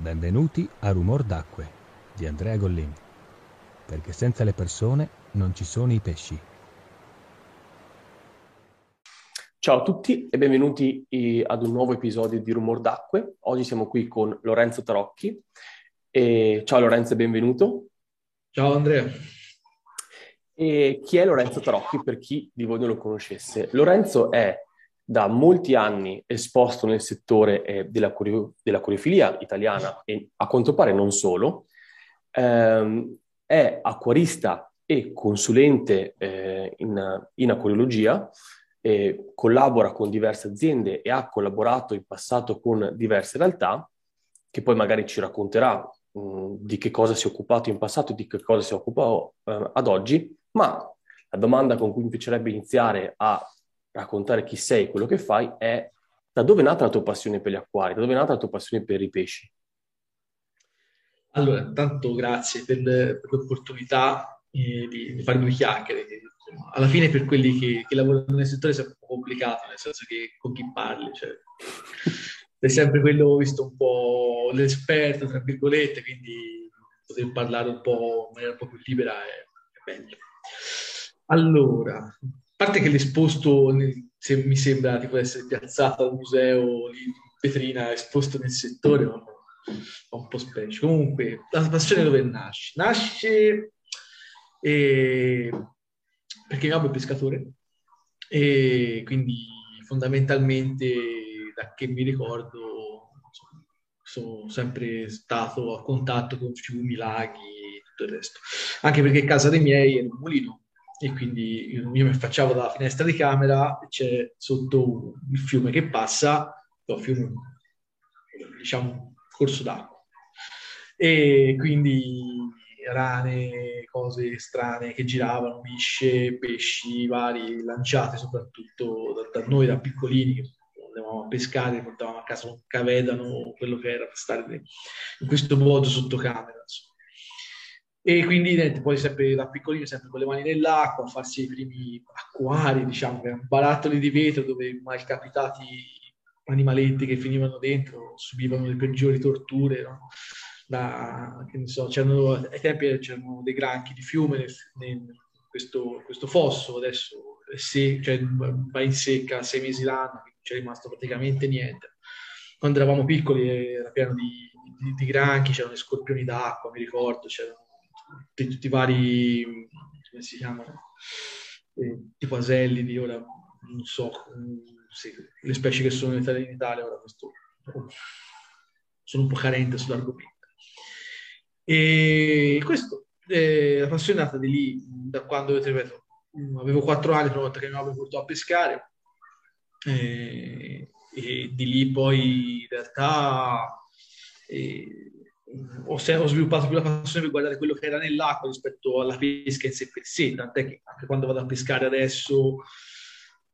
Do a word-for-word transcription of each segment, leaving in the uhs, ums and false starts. Benvenuti a Rumor d'Acque di Andrea Gollin, perché senza le persone non ci sono i pesci. Ciao a tutti e benvenuti ad un nuovo episodio di Rumor d'Acque. Oggi siamo qui con Lorenzo Tarocchi. E ciao Lorenzo e benvenuto. Ciao Andrea. E chi è Lorenzo Tarocchi per chi di voi non lo conoscesse? Lorenzo è da molti anni esposto nel settore eh, della, curio- della curiofilia italiana e a quanto pare non solo, ehm, è acquarista e consulente eh, in, in acquariologia, eh, collabora con diverse aziende e ha collaborato in passato con diverse realtà, che poi magari ci racconterà mh, di che cosa si è occupato in passato e di che cosa si occupa eh, ad oggi, ma la domanda con cui mi piacerebbe iniziare a raccontare chi sei e quello che fai è: da dove è nata la tua passione per gli acquari? Da dove è nata la tua passione per i pesci? Allora, tanto grazie per, per l'opportunità eh, di, di fare due chiacchiere. Alla fine per quelli che, che lavorano nel settore è un po' complicato, nel senso che con chi parli, cioè, è sempre quello visto un po' l'esperto, tra virgolette, quindi poter parlare un po' in maniera un po' più libera è, è bello. Allora, a parte che l'esposto, se mi sembra tipo essere piazzato al museo lì in vetrina, esposto nel settore, ma è un po' specie. Comunque, la passione dove nasce? Nasce eh, perché mio papà è pescatore e quindi fondamentalmente, da che mi ricordo, sono sempre stato a contatto con fiumi, laghi e tutto il resto. Anche perché casa dei miei è un mulino. E quindi io mi affacciavo dalla finestra di camera, c'è sotto il fiume che passa, no, fiume, diciamo, corso d'acqua. E quindi rane, cose strane che giravano, lisce, pesci vari, lanciate soprattutto da, da noi, da piccolini, che andavamo a pescare, portavamo a casa un cavedano, quello che era, per stare in questo modo sotto camera, insomma. E quindi niente, poi sempre da piccolino, sempre con le mani nell'acqua, a farsi i primi acquari, diciamo, barattoli di vetro dove malcapitati animaletti che finivano dentro subivano le peggiori torture, no? Da, che ne so, c'erano, ai tempi c'erano dei granchi di fiume nel, nel questo, questo fosso, adesso se, cioè, va in secca sei mesi l'anno, non c'è rimasto praticamente niente. Quando eravamo piccoli era pieno di, di, di granchi, c'erano gli scorpioni d'acqua, mi ricordo, c'erano Tutti, tutti i vari, come si chiamano, eh, tipo aselli di ora, non so, sì, le specie che sono in Italia, in Italia ora questo, sono un po' carente sull'argomento. E questo, eh, la passione è nata di lì, da quando, ripeto, avevo quattro anni, una volta che mi avevo portato a pescare, eh, e di lì poi in realtà... Eh, Ho, ho sviluppato più la passione per guardare quello che era nell'acqua rispetto alla pesca in sé per sé, tant'è che anche quando vado a pescare adesso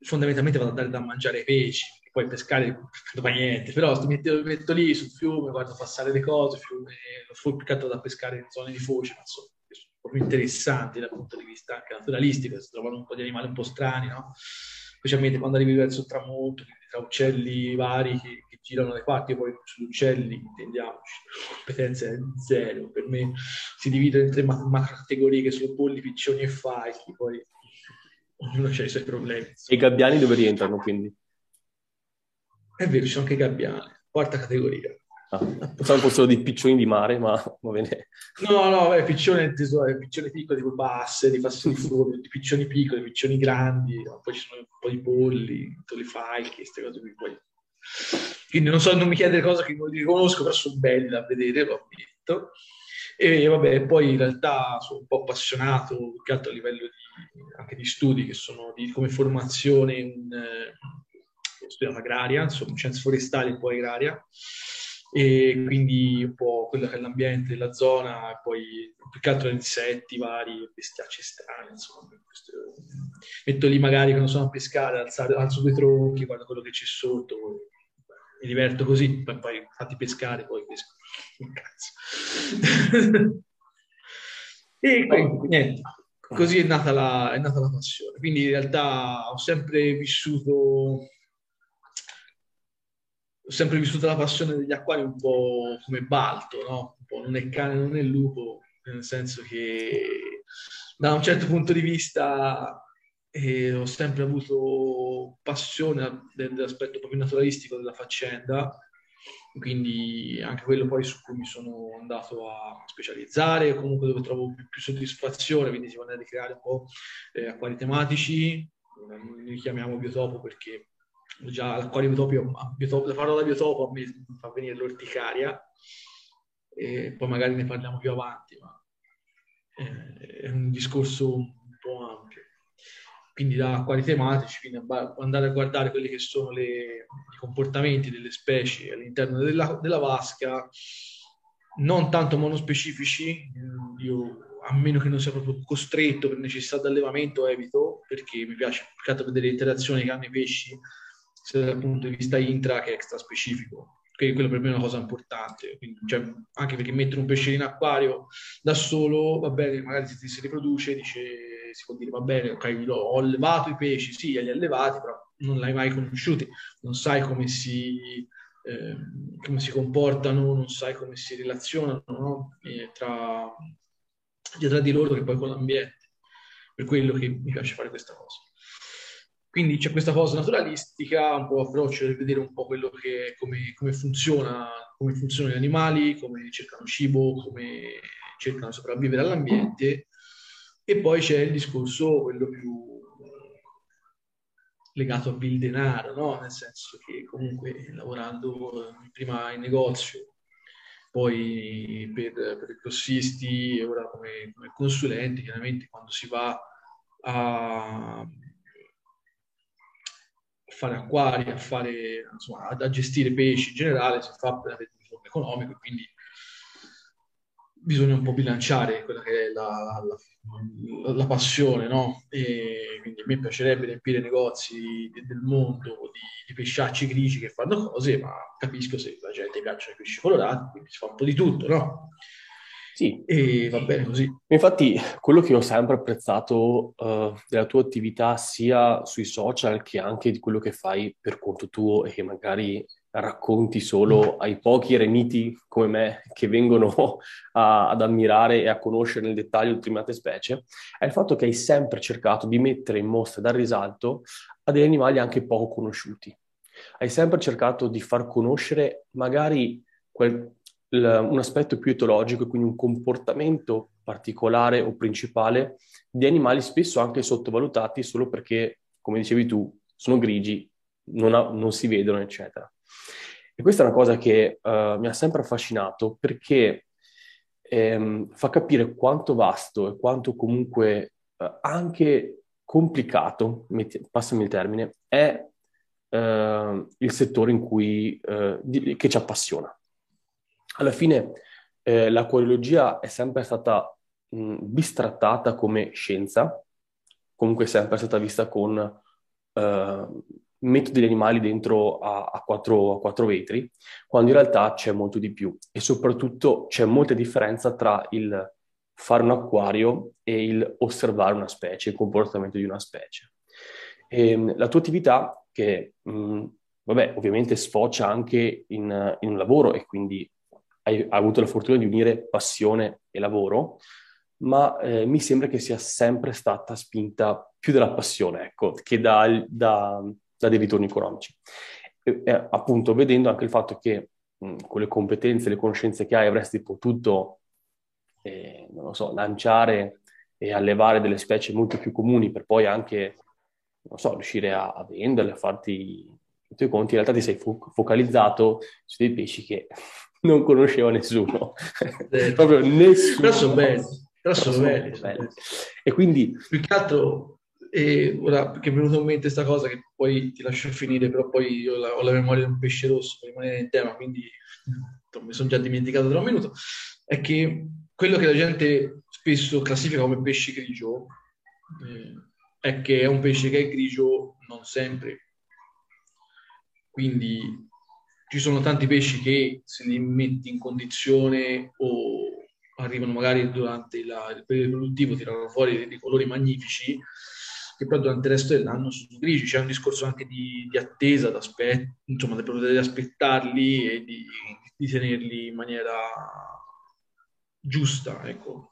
fondamentalmente vado a dare da mangiare ai pesci, perché poi pescare non fa niente, però mi metto, mi metto lì sul fiume, guardo passare le cose, fiume, lo fu più che altro da pescare in zone di foce, ma insomma, che sono un po' più interessanti dal punto di vista anche naturalistico, si trovano un po' di animali un po' strani, no? Specialmente quando arrivi verso il tramonto, tra uccelli vari che, che girano le parti, io poi sugli uccelli, intendiamoci, competenza è zero, per me si divide in tre macro categorie che sono polli, piccioni e falchi, poi ognuno ha i suoi problemi. E i gabbiani dove rientrano, quindi? È vero, ci sono anche i gabbiani, quarta categoria. Ah, pensavo fossero dei piccioni di mare, ma va bene. No, no, beh, piccione tesoro, piccione piccolo, tipo basse, di fassiniformi, di piccioni piccoli, piccioni grandi, no? Poi ci sono un po' di polli, le falchi, queste cose qui. Poi. Quindi non so, non mi chiedere cose che non riconosco, però sono belli da vedere, l'ho detto. E vabbè, poi in realtà sono un po' appassionato, più che altro a livello di, anche di studi, che sono di, come formazione, in, eh, ho studiato agraria, insomma, scienze forestali e poi agraria. E quindi un po' quello che è l'ambiente, la zona, e poi più che altro insetti vari, bestiacci strani, insomma. Questo... Metto lì magari quando sono a pescare, alzare, alzo due tronchi, guardo quello che c'è sotto, mi diverto così, poi, poi fatti pescare, poi pesco. Cazzo. E poi, niente, così è nata, la, è nata la passione. Quindi in realtà ho sempre vissuto... ho sempre vissuto la passione degli acquari un po' come Balto, no? Un po' non è cane, non è lupo, nel senso che da un certo punto di vista eh, ho sempre avuto passione dell'aspetto proprio naturalistico della faccenda, quindi anche quello poi su cui mi sono andato a specializzare, comunque dove trovo più soddisfazione, quindi si va a ricreare un po' eh, acquari tematici, li chiamiamo biotopo perché già l'acquario biotopo, biotopo, la parola biotopo a me fa venire l'orticaria, e poi magari ne parliamo più avanti, ma è un discorso un po' ampio. Quindi da acquari tematici, quindi andare a guardare quelli che sono le, i comportamenti delle specie all'interno della, della vasca, non tanto monospecifici, io a meno che non sia proprio costretto per necessità di allevamento evito, perché mi piace più che altro vedere l'interazione che hanno i pesci sia dal punto di vista intra che extra specifico, quindi quello per me è una cosa importante, quindi, cioè, anche perché mettere un pesce in acquario da solo va bene, magari si, si riproduce, dice, si può dire va bene, ok, ho allevato i pesci, sì, li hai allevati, però non li hai mai conosciuti, non sai come si, eh, come si comportano, non sai come si relazionano, no? E tra, tra di loro che poi con l'ambiente, per quello che mi piace fare questa cosa. Quindi c'è questa cosa naturalistica, un po' approccio per vedere un po' quello che come, come funziona, come funzionano gli animali, come cercano cibo, come cercano di sopravvivere all'ambiente. E poi c'è il discorso, quello più legato a Vildenaro, no? Nel senso che comunque lavorando prima in negozio, poi per, per i grossisti, ora come, come consulenti, chiaramente quando si va a fare acquari, a fare, insomma, a gestire pesci in generale, si fa per avere un ritorno economico, quindi bisogna un po' bilanciare quella che è la, la, la passione, no? E quindi a me piacerebbe riempire negozi del mondo di, di pesciacci grigi che fanno cose, ma capisco se la gente piacciono i pesci colorati, quindi si fa un po' di tutto, no? Sì. E va bene così. Infatti, quello che ho sempre apprezzato uh, della tua attività, sia sui social che anche di quello che fai per conto tuo e che magari racconti solo ai pochi eremiti come me che vengono a, ad ammirare e a conoscere nel dettaglio determinate specie, è il fatto che hai sempre cercato di mettere in mostra e dar risalto a degli animali anche poco conosciuti. Hai sempre cercato di far conoscere magari quel... un aspetto più etologico, quindi un comportamento particolare o principale di animali spesso anche sottovalutati solo perché, come dicevi tu, sono grigi, non, ha, non si vedono, eccetera. E questa è una cosa che uh, mi ha sempre affascinato perché ehm, fa capire quanto vasto e quanto comunque uh, anche complicato, metti, passami il termine, è uh, il settore in cui, uh, di, che ci appassiona. Alla fine eh, l'acquariologia è sempre stata mh, bistrattata come scienza, comunque è sempre stata vista con eh, metodi di animali dentro a, a, quattro, a quattro vetri, quando in realtà c'è molto di più e soprattutto c'è molta differenza tra il fare un acquario e il osservare una specie, il comportamento di una specie. E, la tua attività, che mh, vabbè, ovviamente sfocia anche in, in un lavoro e quindi hai avuto la fortuna di unire passione e lavoro, ma eh, mi sembra che sia sempre stata spinta più dalla passione, ecco, che da, da, da dei ritorni economici. E, eh, appunto, vedendo anche il fatto che mh, con le competenze, le conoscenze che hai, avresti potuto, eh, non lo so, lanciare e allevare delle specie molto più comuni per poi anche, non so, riuscire a, a venderle, a farti i tuoi conti, in realtà ti sei fo- focalizzato su dei pesci che non conosceva nessuno, eh, proprio nessuno. Però sono belli, però sono belli, sono belli. E quindi... Più che altro, eh, ora che è venuta in mente questa cosa, che poi ti lascio finire, però poi io la, ho la memoria di un pesce rosso per rimanere in tema, quindi mi sono già dimenticato tra un minuto, è che quello che la gente spesso classifica come pesce grigio eh, è che è un pesce che è grigio non sempre. Quindi... Ci sono tanti pesci che se li metti in condizione o arrivano magari durante la, il periodo produttivo, tirano fuori dei colori magnifici, che poi durante il resto dell'anno sono grigi. C'è un discorso anche di, di attesa, insomma, di poter aspettarli e di, di tenerli in maniera giusta, ecco.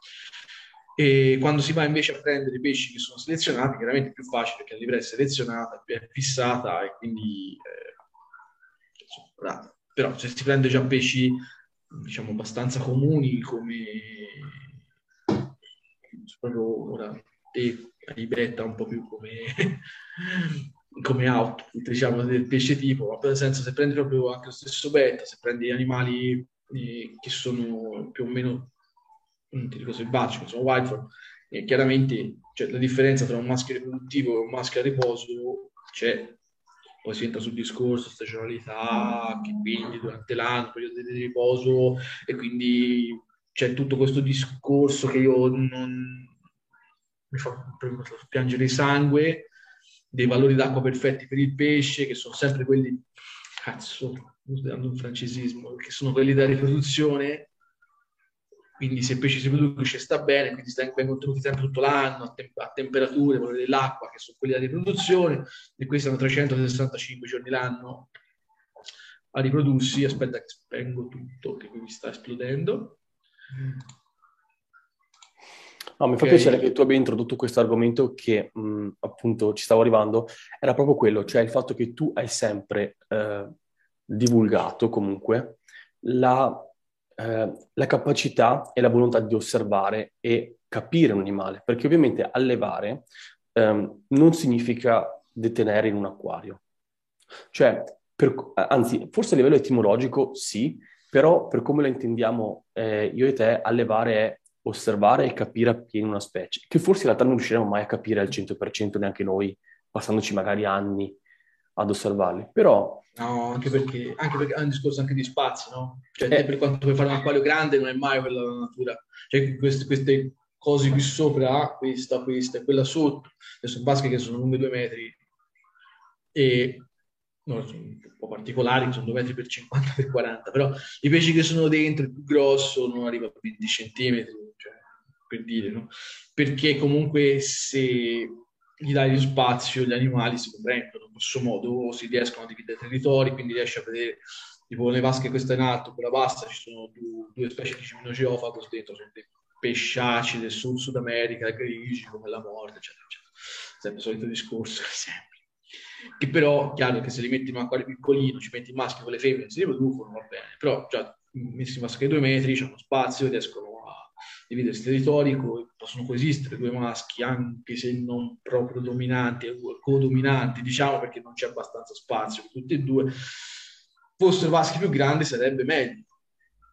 E quando si va invece a prendere i pesci che sono selezionati, chiaramente è più facile perché la livrea è selezionata, è fissata e quindi eh, insomma, però se si prende già pesci diciamo abbastanza comuni come proprio ora te libetta un po' più come come output diciamo del pesce tipo, ma per senso se prendi proprio anche lo stesso betta, se prendi animali eh, che sono più o meno non ti dico selvatico, sono wildform, eh, chiaramente cioè, la differenza tra un maschio riproduttivo e un maschio a riposo c'è, cioè, poi si entra sul discorso stagionalità, che quindi durante l'anno, periodo di riposo, e quindi c'è tutto questo discorso che io non mi fa piangere il sangue, dei valori d'acqua perfetti per il pesce, che sono sempre quelli, cazzo, usando un francesismo, che sono quelli da riproduzione. Quindi se il pesce si produce sta bene, quindi vengono tenuti sempre tutto l'anno, a, tem a temperature, valore dell'acqua, che sono quelli da riproduzione, e questi hanno trecentosessantacinque giorni l'anno a riprodursi. Aspetta che spengo tutto, che qui mi sta esplodendo. No, mi okay. Fa piacere che tu abbia introdotto questo argomento che mh, appunto ci stavo arrivando, era proprio quello, cioè il fatto che tu hai sempre eh, divulgato comunque la... Uh, la capacità e la volontà di osservare e capire un animale, perché ovviamente allevare um, non significa detenere in un acquario, cioè per, anzi forse a livello etimologico sì, però per come lo intendiamo eh, io e te, allevare è osservare e capire appieno una specie, che forse in realtà non riusciremo mai a capire al cento per cento neanche noi, passandoci magari anni ad osservarli, però... No, anche perché, anche perché è un discorso anche di spazio, no? Cioè, eh. per quanto puoi fare un acquario grande non è mai quella della natura. Cioè, queste, queste cose qui sopra, questa, questa e quella sotto, sono vasche che sono lunghe due metri e no, sono un po' particolari, sono due metri per cinquanta per quaranta, però i pesci che sono dentro, il più grosso, non arriva a venti centimetri, cioè, per dire, no? Perché comunque se... gli dai lo spazio, gli animali si comprendono in questo modo, si riescono a dividere i territori, quindi riesci a vedere tipo le vasche, questa in alto, quella bassa, ci sono due, due specie di Gymnogeophagus dentro, sono dei pesciaci del Sud Sud America, grigi come la morte, eccetera, eccetera. Sempre il solito discorso, sempre. Che però, chiaro, che se li metti in un acquario piccolino, ci metti i maschi con le femmine, si riproducono, va bene, però già messi in vasche due metri, c'è uno spazio, riescono dividere i territori, possono coesistere due maschi, anche se non proprio dominanti o codominanti, diciamo, perché non c'è abbastanza spazio per tutti e due. Fossero vaschi più grandi sarebbe meglio,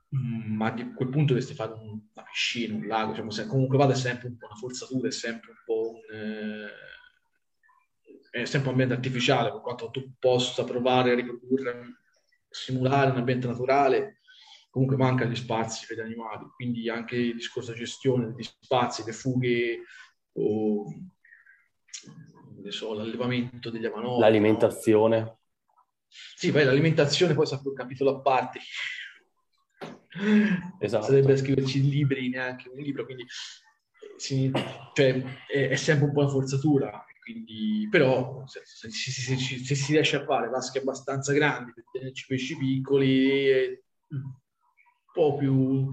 ma a quel punto dovreste fare una piscina, un lago, diciamo, se comunque vada, è sempre un po' una forzatura, è sempre un po' un... Eh... è sempre un ambiente artificiale, per quanto tu possa provare a riprodurre, simulare un ambiente naturale, comunque mancano gli spazi per gli animali, quindi anche il discorso di gestione degli spazi, le fughe, o ne so, l'allevamento degli amanoti. L'alimentazione. No? Sì, beh, l'alimentazione poi sarà un capitolo a parte. Esatto. Sarebbe da scriverci libri, neanche un libro, quindi si, cioè, è, è sempre un po' una forzatura. Quindi, però, se, se, se, se, se si riesce a fare vasche abbastanza grandi per tenerci pesci piccoli... E, po' più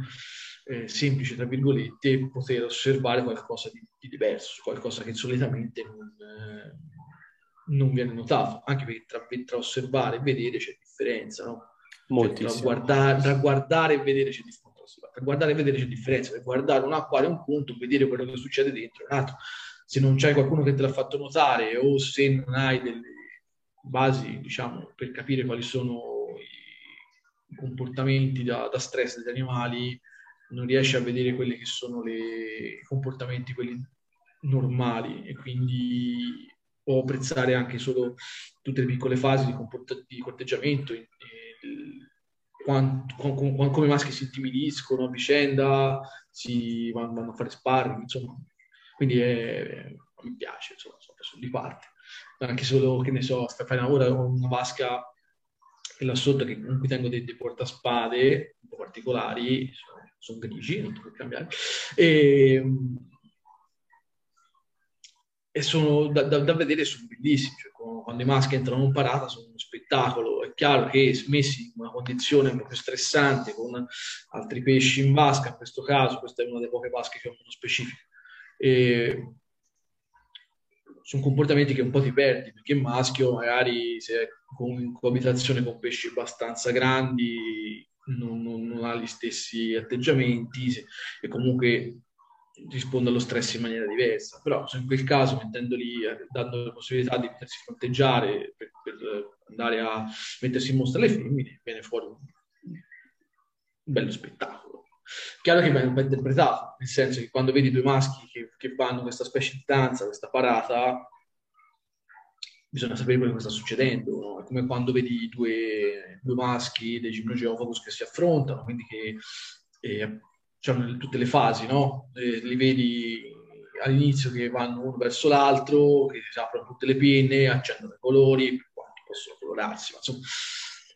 eh, semplice, tra virgolette, poter osservare qualcosa di, di diverso, qualcosa che solitamente non, eh, non viene notato, anche perché tra, tra osservare e vedere c'è differenza, no? Moltissimo. Cioè, tra, guarda, tra guardare e vedere c'è differenza, tra guardare e vedere c'è differenza, per guardare un acquario è un conto, vedere quello che succede dentro è un altro. Se non c'è qualcuno che te l'ha fatto notare o se non hai delle basi, diciamo, per capire quali sono comportamenti da, da stress degli animali, non riesce a vedere quelli che sono i comportamenti quelli normali e quindi può apprezzare anche solo tutte le piccole fasi di, di corteggiamento, e, e, quant, con, con, come i maschi si intimidiscono a vicenda, si vanno, vanno a fare sparring, insomma, quindi è, mi piace, insomma, sono di parte, anche solo che ne so, fai una ora con una vasca e là sotto, che comunque tengo dei, dei portaspade un po' particolari, sono, sono grigi, non devo cambiare, e, e sono da, da, da vedere, sono bellissimi, cioè, quando i maschi entrano in parata sono uno spettacolo. È chiaro che messi in una condizione proprio stressante con altri pesci in vasca, in questo caso questa è una delle poche vasche che ho molto specifiche, e sono comportamenti che un po' ti perdi, perché il maschio magari se è in coabitazione con pesci abbastanza grandi non, non, non ha gli stessi atteggiamenti, se, e comunque risponde allo stress in maniera diversa. Però in quel caso, mettendoli, dando la possibilità di potersi fronteggiare per, per andare a mettersi in mostra le femmine, viene fuori un bello spettacolo. Chiaro che va interpretato, nel senso che quando vedi due maschi che, che fanno questa specie di danza, questa parata, bisogna sapere quello che sta succedendo, no? È come quando vedi due, due maschi dei Gymnogeophagus che si affrontano, quindi che eh, cioè, tutte le fasi, no? Eh, li vedi all'inizio che vanno uno verso l'altro, che si aprono tutte le penne, accendono i colori, per quanto possono colorarsi, ma insomma,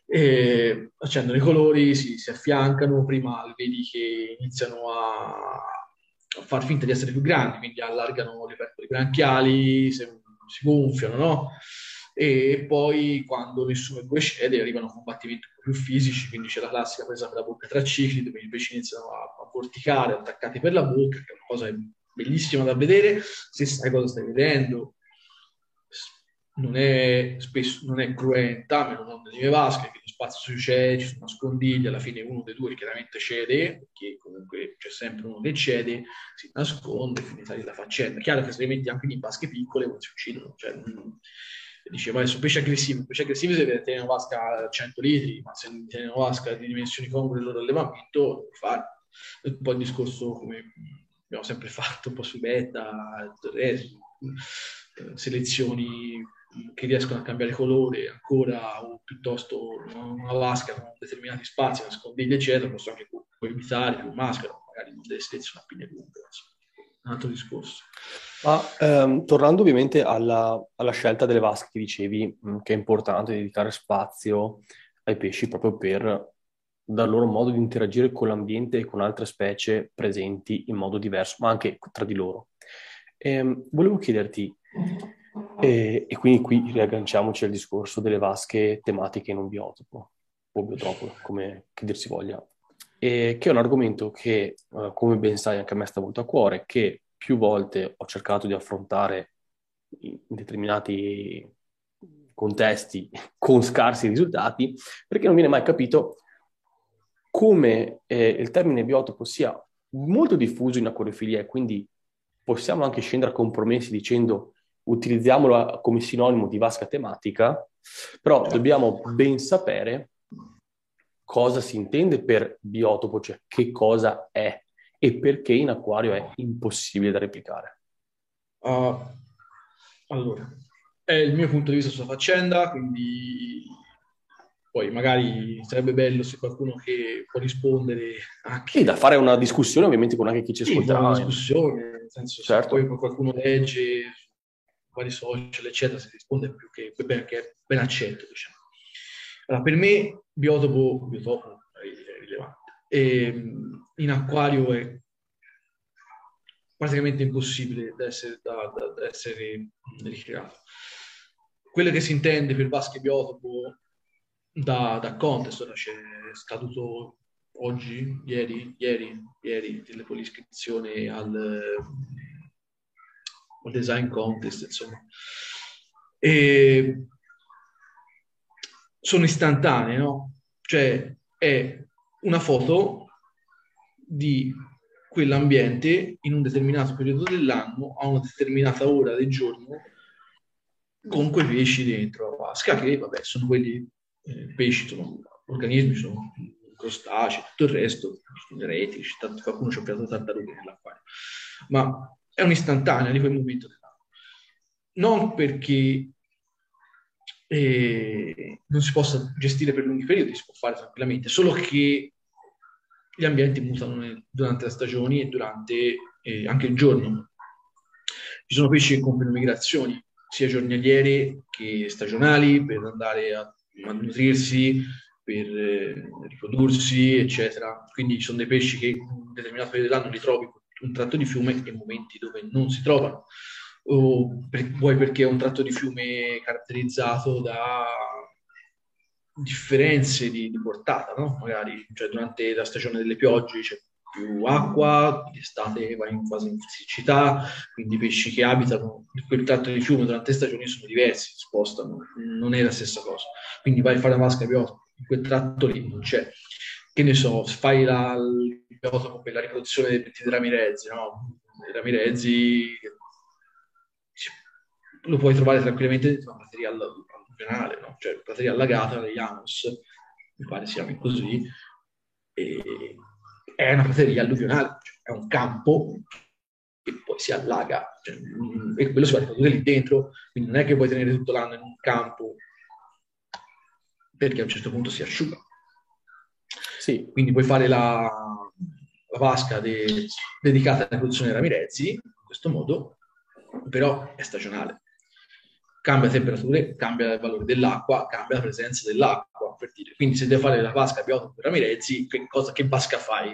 eh, accendono i colori, si, si affiancano, prima li vedi che iniziano a, a far finta di essere più grandi, quindi allargano le pertole branchiali, se, si gonfiano, no? E poi quando nessuno dei due cede arrivano combattimenti un po' più fisici, quindi c'è la classica presa per la bocca tra cicli, dove i pesci iniziano a, a vorticare attaccati per la bocca, che è una cosa bellissima da vedere se sai cosa stai vedendo. Non è, spesso, non è cruenta, meno non delle mie vasche, che lo spazio c'è, ci sono nascondigli, alla fine uno dei due chiaramente cede, perché comunque c'è sempre uno che cede, si nasconde, finita la faccenda. È chiaro che se li metti anche in vasche piccole non si uccidono, cioè non... Diceva adesso pesce aggressivo, pesce aggressivo se tiene una vasca a cento litri, ma se tiene una vasca di dimensioni congrue del loro allevamento, fare un po' il discorso come abbiamo sempre fatto, un po' su betta, selezioni che riescono a cambiare colore ancora, o piuttosto una vasca con determinati spazi, nascondigli eccetera, posso anche evitare più maschera, magari non deve selezionare più lunga, un altro discorso. Ma ehm, tornando ovviamente alla, alla scelta delle vasche che dicevi, mh, che è importante dedicare spazio ai pesci proprio per dar loro modo di interagire con l'ambiente e con altre specie presenti in modo diverso, ma anche tra di loro. Ehm, volevo chiederti, eh, e quindi qui riagganciamoci al discorso delle vasche tematiche non biotopo, o biotopo, come che dir si voglia, e che è un argomento che, eh, come ben sai, anche a me sta molto a cuore, che più volte ho cercato di affrontare in determinati contesti con scarsi risultati, perché non viene mai capito come eh, il termine biotopo sia molto diffuso in acquariofilia, e quindi possiamo anche scendere a compromessi dicendo utilizziamolo come sinonimo di vasca tematica, però dobbiamo ben sapere cosa si intende per biotopo, cioè che cosa è, e perché in acquario è impossibile da replicare. Uh, allora, è il mio punto di vista sulla faccenda, quindi poi magari sarebbe bello se qualcuno che può rispondere anche... E da fare una discussione ovviamente con anche chi ci ascolterà. Sì, una discussione, nel senso, certo. Se poi qualcuno legge vari social, eccetera, si risponde più che ben, che è ben accetto, diciamo. Allora, per me biotopo, biotopo è rilevante. E in acquario è praticamente impossibile da essere, da, da, da essere ricreato. Quello che si intende per vasche biotopo da, da contesto, c'è scaduto oggi, ieri, ieri, ieri, l'iscrizione al, al design contest, insomma. E sono istantanee, no? Cioè è una foto di quell'ambiente in un determinato periodo dell'anno, a una determinata ora del giorno, con quei pesci dentro la vasca, che vabbè sono quelli, eh, pesci, sono organismi, sono crostacei, tutto il resto, sono eretici, tanto qualcuno ci ha piantato tartarughe nell'acquario, ma è un'istantanea di quel momento dell'anno. Non perché eh, non si possa gestire per lunghi periodi, si può fare tranquillamente, solo che gli ambienti mutano durante le stagioni e durante eh, anche il giorno. Ci sono pesci che compiono migrazioni, sia giornaliere che stagionali, per andare a, a nutrirsi, per eh, riprodursi, eccetera. Quindi ci sono dei pesci che in un determinato periodo dell'anno li trovi un tratto di fiume e momenti dove non si trovano. o per, vuoi perché è un tratto di fiume caratterizzato da differenze di, di portata, no? Magari, cioè, durante la stagione delle piogge c'è più acqua, d'estate va in fase di siccità, quindi i pesci che abitano quel tratto di fiume durante le stagioni sono diversi, si spostano, non è la stessa cosa. Quindi vai a fare la vasca biotopo, in quel tratto lì non c'è. Che ne so, fai la, il biotopo per la riproduzione dei petti dei ramirezzi, no? I ramirezzi lo puoi trovare tranquillamente dentro una prateria alluvionale, no? Cioè prateria allagata, le Janus, mi pare si chiami così, e è una prateria alluvionale, cioè è un campo che poi si allaga, cioè, e quello si va riprodurre lì dentro, quindi non è che puoi tenere tutto l'anno in un campo perché a un certo punto si asciuga. Sì, quindi puoi fare la, la vasca de, dedicata alla produzione dei ramirezzi, in questo modo, però è stagionale. Cambia temperature, cambia il valore dell'acqua, cambia la presenza dell'acqua, per dire. Quindi se devi fare la vasca biotopo per ramirezzi, che, cosa, che vasca fai?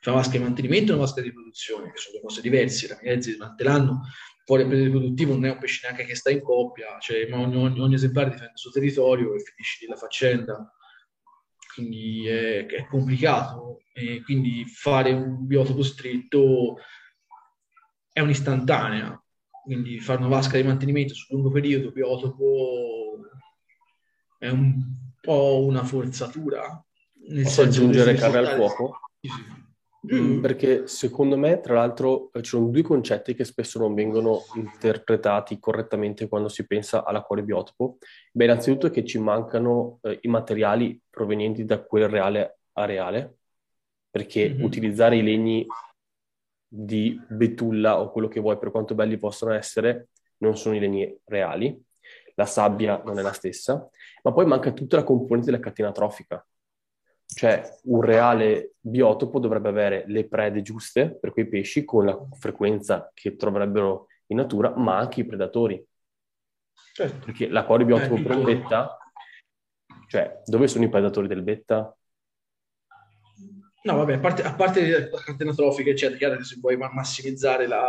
Fai una vasca di mantenimento e una vasca di riproduzione, che sono due cose diverse. I ramirezzi smantellanno, fuori il periodo riproduttivo non è un pesce neanche che sta in coppia, cioè, ma ogni, ogni, ogni esemplare difende il suo territorio e finisce la faccenda. Quindi è, è complicato, e quindi fare un biotopo stretto è un'istantanea, quindi fare una vasca di mantenimento sul lungo periodo biotopo è un po' una forzatura. Nel Posso senso aggiungere carne al fuoco? Sì, sì. Mm. Perché secondo me, tra l'altro, ci sono due concetti che spesso non vengono interpretati correttamente quando si pensa all'acquario biotopo. Beh, innanzitutto che ci mancano eh, i materiali provenienti da quel reale areale, perché mm-hmm. utilizzare i legni di betulla o quello che vuoi, per quanto belli possano essere, non sono i legni reali, la sabbia non è la stessa, ma poi manca tutta la componente della catena trofica. Cioè un reale biotopo dovrebbe avere le prede giuste per quei pesci con la frequenza che troverebbero in natura, ma anche i predatori. Certo. Perché l'acquario biotopo eh, per il betta, cioè dove sono i predatori del betta? No, vabbè, a parte, a parte la catena trofica, cioè, chiaro che se vuoi massimizzare la...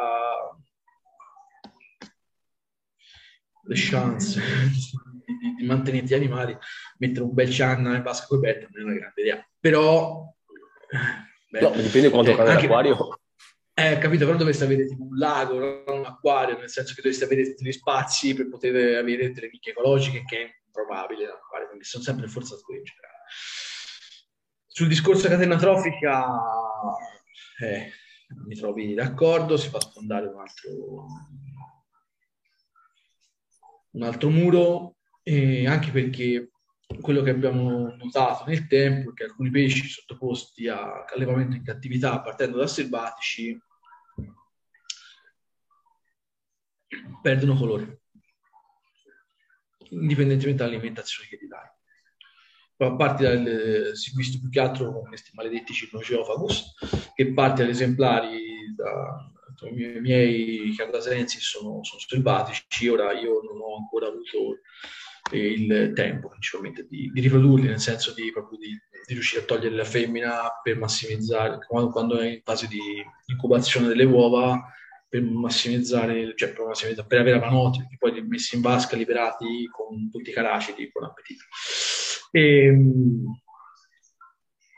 le chance di, di mantenere gli animali, mettere un bel cianna e vasca coi betta non è una grande idea. Però... Beh, no, dipende quanto eh, cade l'acquario. Eh, capito, però dovresti avere tipo un lago, non un acquario, nel senso che dovresti avere degli spazi per poter avere delle nicchie ecologiche, che è improbabile l'acquario, quindi sono sempre forzature in generale. Sul discorso catena trofica eh, mi trovi d'accordo, si fa sfondare un altro, un altro muro, e anche perché quello che abbiamo notato nel tempo è che alcuni pesci sottoposti a allevamento in cattività partendo da selvatici perdono colore, indipendentemente dall'alimentazione che gli dai. A parte dal, si è visto più che altro con questi maledetti Gymnogeophagus, che parte ad esemplari da, da, i miei, miei cardasensi sono, sono selvatici. Ora io non ho ancora avuto il tempo principalmente di, di riprodurli, nel senso di, proprio di, di riuscire a togliere la femmina per massimizzare, quando, quando è in fase di incubazione delle uova, per massimizzare, cioè per, massimizzare, per avere avanoti, che poi li messi in vasca liberati con tutti i caracidi, buon appetito. E,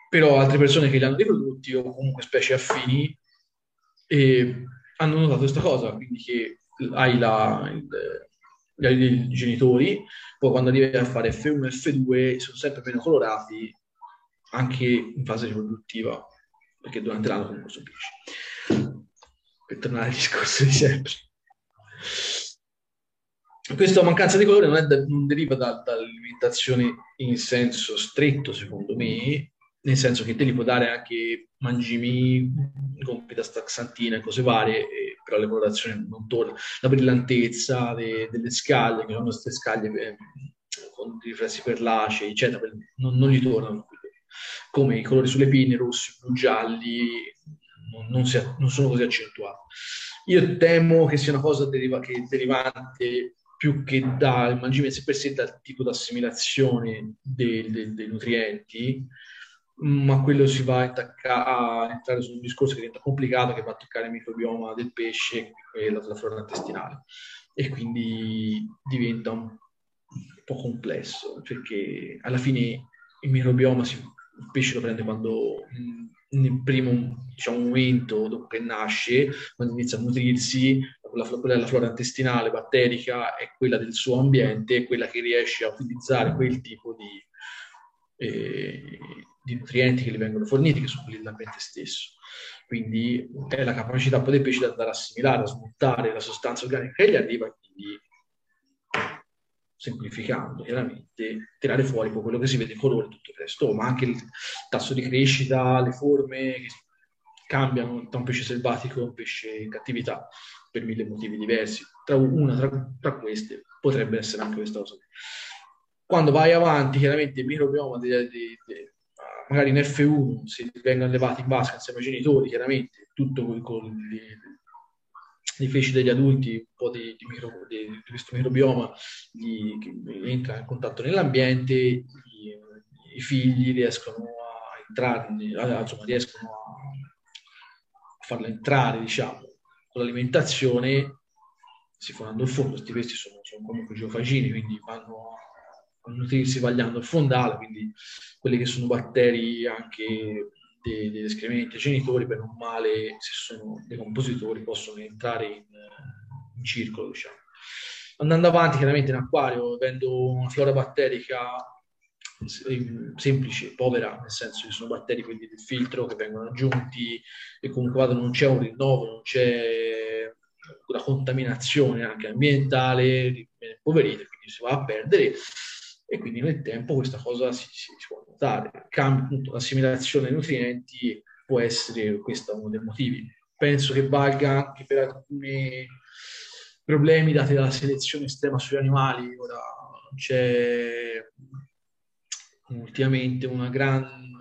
però altre persone che li hanno riprodotti o comunque specie affini e hanno notato questa cosa, quindi che hai la, il, hai i genitori, poi quando arrivi a fare F uno e F due sono sempre meno colorati anche in fase riproduttiva, perché durante l'anno comunque sono pesci. Per tornare al discorso di sempre, questa mancanza di colore non, è da, non deriva da, dall'alimentazione in senso stretto, secondo me, nel senso che te li può dare anche mangimi con petastaxantina e cose varie, e, però le colorazioni non torna. La brillantezza de, delle scaglie, che sono queste scaglie eh, con riflessi perlacei, eccetera, per, non, non gli tornano. Come i colori sulle pinne, rossi, blu, gialli, non, non, si, non sono così accentuati. Io temo che sia una cosa deriva, che derivante più che dal mangime se per sé, dal tipo di assimilazione dei, dei, dei nutrienti, ma quello si va a, intacca- a entrare su un discorso che diventa complicato, che va a toccare il microbioma del pesce e la, la flora intestinale, e quindi diventa un po' complesso, perché alla fine il microbioma si, il pesce lo prende quando nel primo, diciamo, momento dopo che nasce, quando inizia a nutrirsi, la, la flora intestinale batterica è quella del suo ambiente, è quella che riesce a utilizzare quel tipo di eh, di nutrienti che gli vengono forniti, che sono quelli dell'ambiente stesso. Quindi è la capacità poi dei pesci di andare a assimilare, a smontare la sostanza organica che gli arriva, e quindi, semplificando chiaramente, tirare fuori poi quello che si vede, il colore, tutto il resto, ma anche il tasso di crescita, le forme che cambiano da un pesce selvatico a un pesce in cattività per mille motivi diversi. Tra una tra, tra queste potrebbe essere anche questa cosa. Quando vai avanti, chiaramente il microbioma di, di, di magari in effe uno, se vengono allevati in vasca insieme ai genitori, chiaramente tutto con i feci degli adulti, un po' di, di, micro, di, di questo microbioma gli, che entra in contatto nell'ambiente, gli, i figli riescono a entrare, insomma, riescono a farlo entrare, diciamo, con l'alimentazione, si formando il fondo. Questi pesci sono, sono comunque geofagini, quindi vanno a nutrirsi vagliando il fondale, quindi quelli che sono batteri anche degli de escrementi genitori, per un male, se sono dei compositori, possono entrare in, in circolo, diciamo. Andando avanti, chiaramente in acquario, avendo una flora batterica semplice, povera, nel senso che sono batteri quelli del filtro che vengono aggiunti, e comunque vado, non c'è un rinnovo, non c'è una contaminazione anche ambientale, viene impoverita, quindi si va a perdere. E quindi nel tempo questa cosa si, si, si può notare. Cambio, appunto, l'assimilazione ai nutrienti può essere questo uno dei motivi. Penso che valga anche per alcuni problemi dati dalla selezione estrema sugli animali. Ora c'è ultimamente una gran,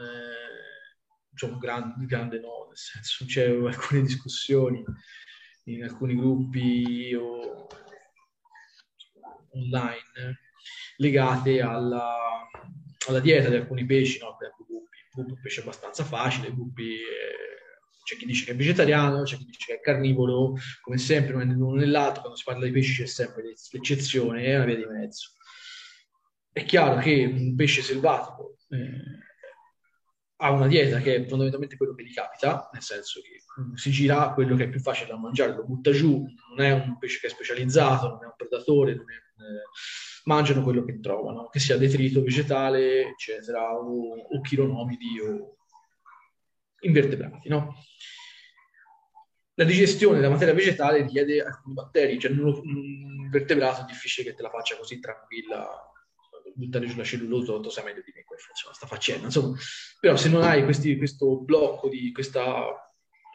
diciamo, gran, grande no, nel senso, c'è alcune discussioni in alcuni gruppi o online legate alla, alla dieta di alcuni pesci, no? Ecco, guppi. Guppi è un pesce abbastanza facile, guppi è... c'è chi dice che è vegetariano, c'è chi dice che è carnivoro, come sempre non è l'uno nell'altro, quando si parla di pesci c'è sempre l'eccezione, è una via di mezzo. È chiaro che un pesce selvatico eh, ha una dieta che è fondamentalmente quello che gli capita, nel senso che si gira quello che è più facile da mangiare, lo butta giù, non è un pesce che è specializzato, non è un predatore, non è un... mangiano quello che trovano, che sia detrito, vegetale, eccetera, o, o chironomidi o invertebrati, no? La digestione della materia vegetale richiede alcuni batteri, cioè un vertebrato è difficile che te la faccia così tranquilla, buttare giù la cellulosa, lo sai meglio di me, funziona sta faccenda, insomma. Però se non hai questi, questo blocco di questa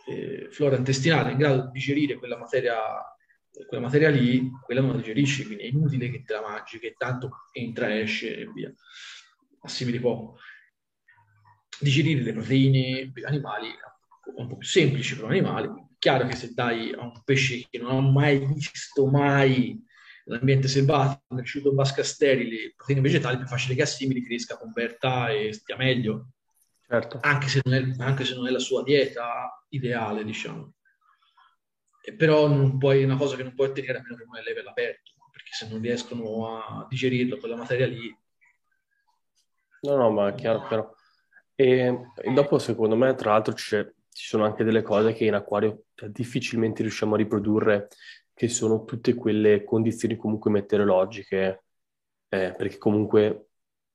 eh, flora intestinale in grado di digerire quella materia, quella materia lì, quella non la digerisci, quindi è inutile che te la mangi, che tanto entra, esce e via, assimili poco. Digerire le proteine per animali è un po' più semplice per un animale. È chiaro che se dai a un pesce che non ha mai visto mai l'ambiente selvatico, cresciuto in vasca sterile, proteine vegetali, è più facile che assimili, cresca, converta e stia meglio, certo. Anche se non è, anche se non è la sua dieta ideale, diciamo. E però non puoi, è una cosa che non puoi ottenere a meno che non è leve all'aperto, perché se non riescono a digerirlo quella materia lì... No, no, ma è chiaro, però. E, e dopo, secondo me, tra l'altro, ci sono anche delle cose che in acquario difficilmente riusciamo a riprodurre, che sono tutte quelle condizioni comunque meteorologiche, eh, perché comunque,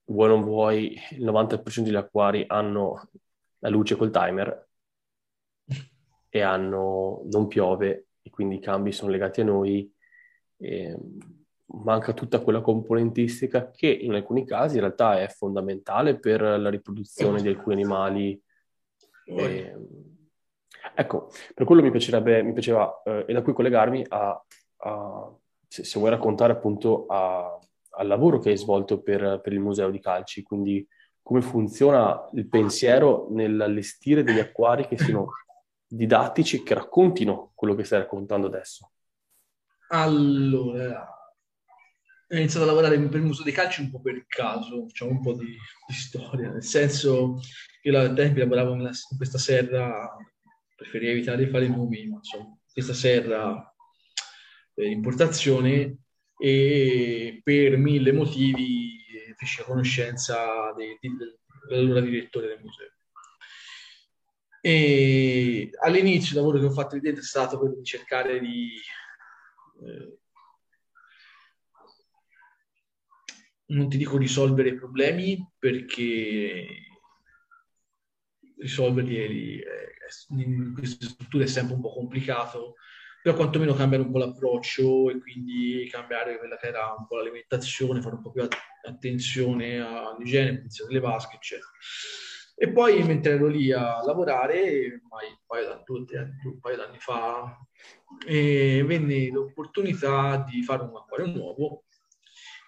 vuoi non vuoi, il novanta per cento degli acquari hanno la luce col timer, e hanno, non piove, e quindi i cambi sono legati a noi, e manca tutta quella componentistica che in alcuni casi in realtà è fondamentale per la riproduzione di alcuni animali. E, ecco, per quello mi piacerebbe, mi piaceva, eh, e da cui collegarmi a, a se, se vuoi raccontare appunto a, al lavoro che hai svolto per, per il Museo di Calci, quindi come funziona il pensiero nell'allestire degli acquari che sono didattici, che raccontino quello che stai raccontando adesso. Allora, ho iniziato a lavorare per il Museo di Calci un po' per caso, facciamo un po' di, di storia, nel senso Io da tempi lavoravo in, la, in questa serra, preferivo evitare di fare nomi, ma insomma, questa serra eh, importazione, e per mille motivi feci conoscenza de, de, de, dell'allora direttore del museo. E all'inizio il lavoro che ho fatto lì dentro è stato quello di cercare di eh, non ti dico risolvere i problemi, perché risolverli eh, in queste strutture è sempre un po' complicato, però quantomeno cambiare un po' l'approccio, e quindi cambiare quella che era un po' l'alimentazione, fare un po' più attenzione all'igiene, all'inizio delle vasche, eccetera. E poi, mentre ero lì a lavorare, ormai un paio d'anni fa, eh, venne l'opportunità di fare un acquario nuovo,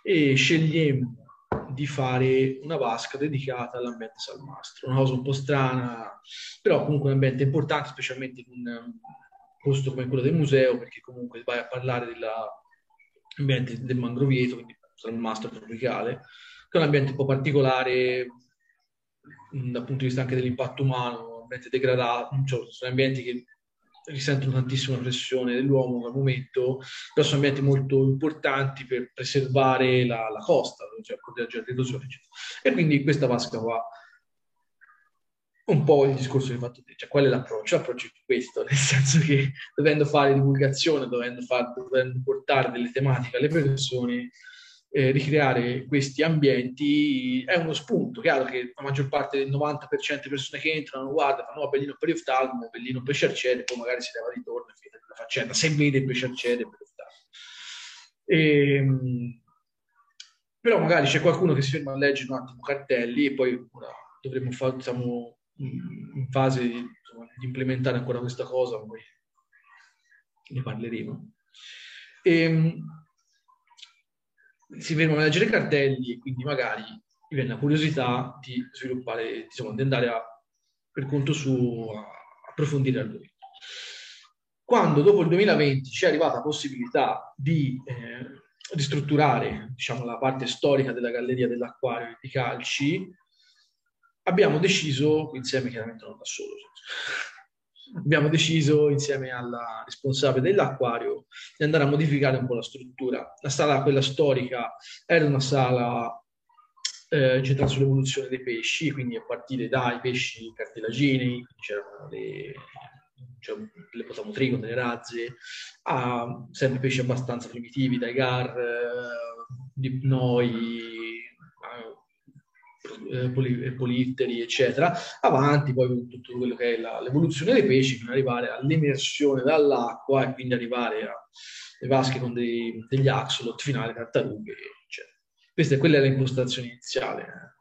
e scegliemmo di fare una vasca dedicata all'ambiente salmastro. Una cosa un po' strana, però comunque un ambiente importante, specialmente in un posto come quello del museo, perché comunque vai a parlare dell'ambiente del mangrovieto, quindi salmastro tropicale, che è un ambiente un po' particolare mh, dal punto di vista anche dell'impatto umano, un ambiente degradato, cioè sono ambienti che risentono tantissima pressione dell'uomo al momento, però sono ambienti molto importanti per preservare la, la costa, cioè proteggere l'erosione. E quindi questa vasca qua, un po' il discorso che hai fatto te, cioè qual è l'approccio? L'approccio è questo, nel senso che dovendo fare divulgazione, dovendo, far, dovendo portare delle tematiche alle persone, eh, ricreare questi ambienti è uno spunto. Chiaro che la maggior parte del novanta per cento delle persone che entrano guarda, fanno oh, bellino per oftalmo, bellino per sciarciere, poi magari si leva di torno e finita la faccenda, se vede per sciarciere, per oftalmo. Ehm, però magari c'è qualcuno che si ferma a leggere un attimo cartelli, e poi ora dovremmo fare, diciamo, in fase di, insomma, di implementare ancora questa cosa, poi ne parleremo. E, si fermano a leggere i cartelli, e quindi magari gli viene la curiosità di sviluppare, insomma, di andare a, per conto suo, a approfondire l'argomento. Quando dopo il duemilaventi ci è arrivata la possibilità di eh, ristrutturare, diciamo, la parte storica della galleria dell'Acquario di Calci, abbiamo deciso insieme, chiaramente non da solo, abbiamo deciso insieme alla responsabile dell'acquario di andare a modificare un po' la struttura. La sala, quella storica, era una sala eh, centrata sull'evoluzione dei pesci, quindi a partire dai pesci cartilaginei, c'erano le, cioè, le potamotrigo, delle razze, a sempre pesci abbastanza primitivi, dai gar, eh, dipnoi, politteri, eccetera, avanti poi con tutto quello che è l'evoluzione dei pesci, fino ad arrivare all'immersione dall'acqua, e quindi arrivare alle vasche con dei, degli axolot, finali tartarughe, eccetera. Questa, quella è l'impostazione iniziale.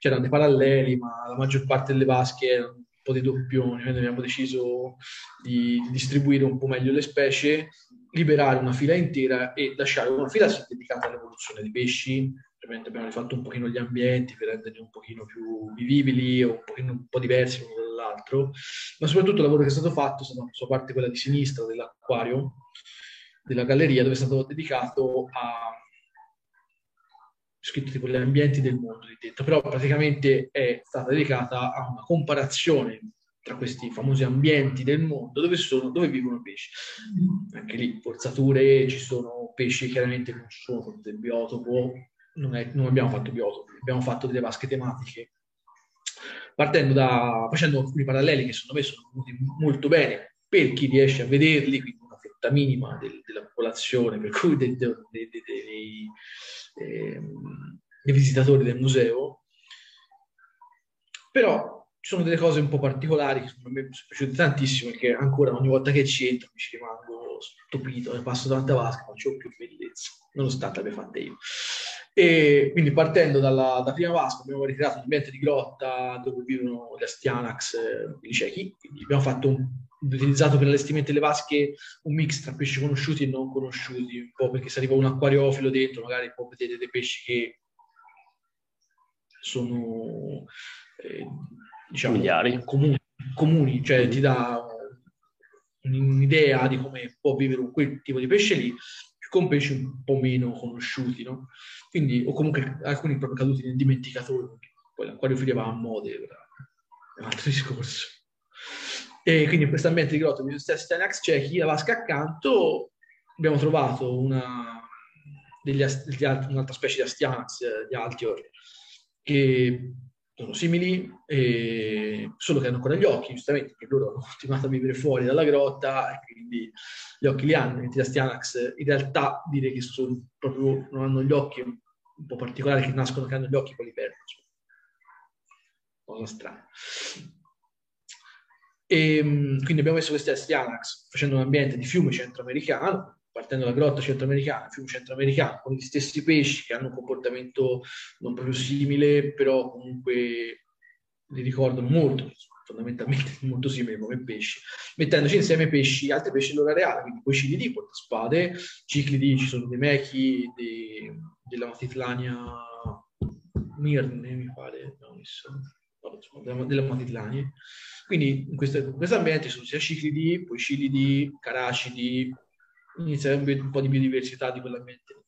C'erano dei paralleli, ma la maggior parte delle vasche erano un po' dei doppioni. Noi abbiamo deciso di distribuire un po' meglio le specie, liberare una fila intera e lasciare una fila dedicata all'evoluzione dei pesci. Ovviamente abbiamo rifatto un pochino gli ambienti per renderli un pochino più vivibili, o un pochino un po' diversi l'uno dall'altro, ma soprattutto il lavoro che è stato fatto è stata la sua parte, quella di sinistra dell'acquario, della galleria, dove è stato dedicato a scritto tipo gli ambienti del mondo di dentro, però praticamente è stata dedicata a una comparazione tra questi famosi ambienti del mondo dove sono, dove vivono i pesci. Anche lì forzature, ci sono pesci chiaramente non sono del biotopo. Non, è, non abbiamo fatto biotopi, abbiamo fatto delle vasche tematiche, partendo da, facendo alcuni paralleli che secondo me sono venuti molto bene per chi riesce a vederli, quindi una fetta minima del, della popolazione, per cui dei, dei, dei, dei, eh, dei visitatori del museo. Però ci sono delle cose un po' particolari che secondo me sono piaciute tantissimo, che ancora ogni volta che ci entro mi ci rimango stupito, ne passo davanti a vasca, ma c'ho più bellezza, nonostante l'abbia fatta io. E quindi partendo dalla da prima vasca abbiamo ricreato un ambiente di grotta dove vivono gli Astyanax, i ciechi, quindi abbiamo fatto un, utilizzato per l'allestimento delle vasche un mix tra pesci conosciuti e non conosciuti, un po' perché se arriva un acquariofilo dentro magari può vedere dei pesci che sono eh, diciamo comuni, comuni, cioè ti dà un'idea di come può vivere quel tipo di pesce lì, con pesci un po' meno conosciuti, no? Quindi, o comunque alcuni proprio caduti nel dimenticatore, poi l'acquario finiva a mode, è un altro discorso. E quindi in questo ambiente di grotta di Astyanax c'è chi la vasca accanto, abbiamo trovato una degli, degli, un'altra specie di Astyanax di Altior, che sono simili, e, solo che hanno ancora gli occhi, giustamente, perché loro hanno continuato a vivere fuori dalla grotta, e quindi gli occhi li hanno. Gli Astyanax in realtà dire che sono proprio, non hanno gli occhi, un po' particolari, che nascono, che hanno gli occhi poi li perdono. Cosa strana. E, quindi abbiamo messo questi Astyanax facendo un ambiente di fiume centroamericano, partendo dalla grotta centroamericana, fiume centroamericano, con gli stessi pesci che hanno un comportamento non proprio simile, però comunque li ricordano molto, fondamentalmente molto simili come pesci, mettendoci insieme pesci, altri pesci dell'ora reale, quindi coicilidi, portaspade, ciclidi, ci sono dei mechi, dei, della Matitlania Mirne, mi pare, no, mi sono... della, della Matitlania. Quindi in questo, questo ambiente ci sono sia ciclidi, coicilidi, caracidi, inizia un po' di biodiversità di quell'ambiente.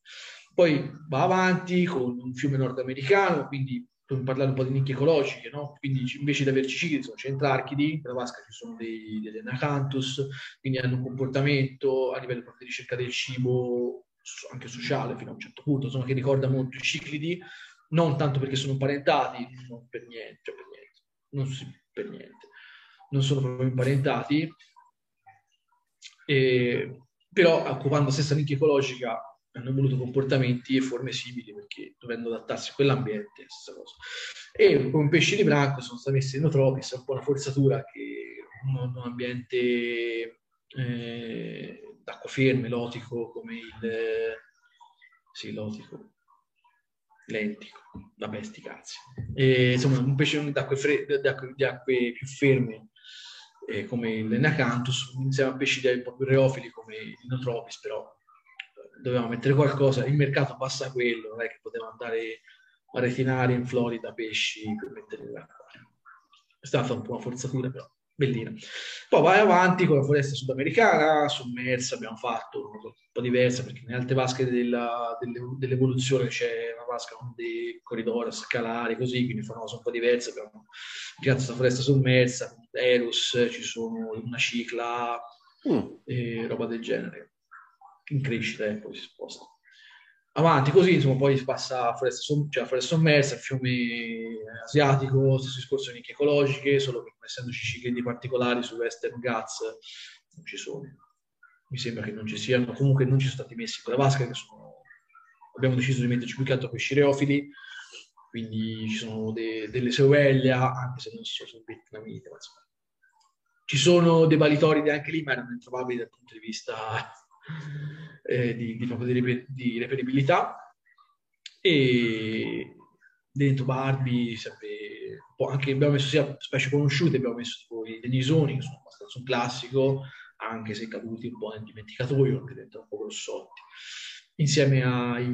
Poi va avanti con un fiume nordamericano, quindi parlare un po' di nicchie ecologiche, no? Quindi invece di averci ciclidi sono centrarchidi, nella vasca ci sono dei, degli Enneacanthus, quindi hanno un comportamento a livello proprio di ricerca del cibo, anche sociale fino a un certo punto, insomma, che ricorda molto i ciclidi, non tanto perché sono imparentati, non per niente, cioè per niente, non si, per niente, non sono proprio imparentati, e però occupando la stessa nicchia ecologica hanno evoluto comportamenti e forme simili, perché dovendo adattarsi a quell'ambiente è la stessa cosa. E con pesci di branco sono stati messi i Notropis, è un po' una forzatura, che un ambiente eh, d'acqua ferme, lotico, come il... sì, lotico, lentico, vabbè sti cazzi. E, insomma, un pesce d'acque fre... più ferme, Eh, come il Enneacanthus, insieme a pesci dei proprio reofili come il Notropis, però dovevamo mettere qualcosa, il mercato passa a quello, non è che potevamo andare a retinare in Florida pesci per mettere l'acquario. È stata un po' una forzatura, però bellina. Poi vai avanti con la foresta sudamericana, sommersa, abbiamo fatto una cosa un po' diversa, perché nelle altre vasche della, delle, dell'evoluzione c'è una vasca con dei corridori scalari, così, quindi fa una cosa un po' diversa, abbiamo creato questa foresta sommersa, con Eros, ci sono una cicla, mm. e roba del genere, in crescita, e poi si sposta. Avanti così, insomma, poi si passa a foresta, som cioè foresta sommersa, fiume asiatico, stesso discorso di nicchie ecologiche, solo che essendoci ciclidi particolari su Western Ghats non ci sono. Mi sembra che non ci siano, comunque non ci sono stati messi con la vasca, che sono... abbiamo deciso di metterci più che altro pesci reofili, quindi ci sono de delle Sewellia, anche se non ci sono vietnamite, ma insomma. Ci sono dei Balitoridi anche lì, ma erano introvabili dal punto di vista... Eh, di, di, di, reper di reperibilità, e dentro Barbi sempre, un po' anche abbiamo messo sia specie conosciute, abbiamo messo tipo i Denisoni, che sono abbastanza un classico, anche se caduti un po' nel dimenticatoio, anche dentro un po' grossotti. Insieme ai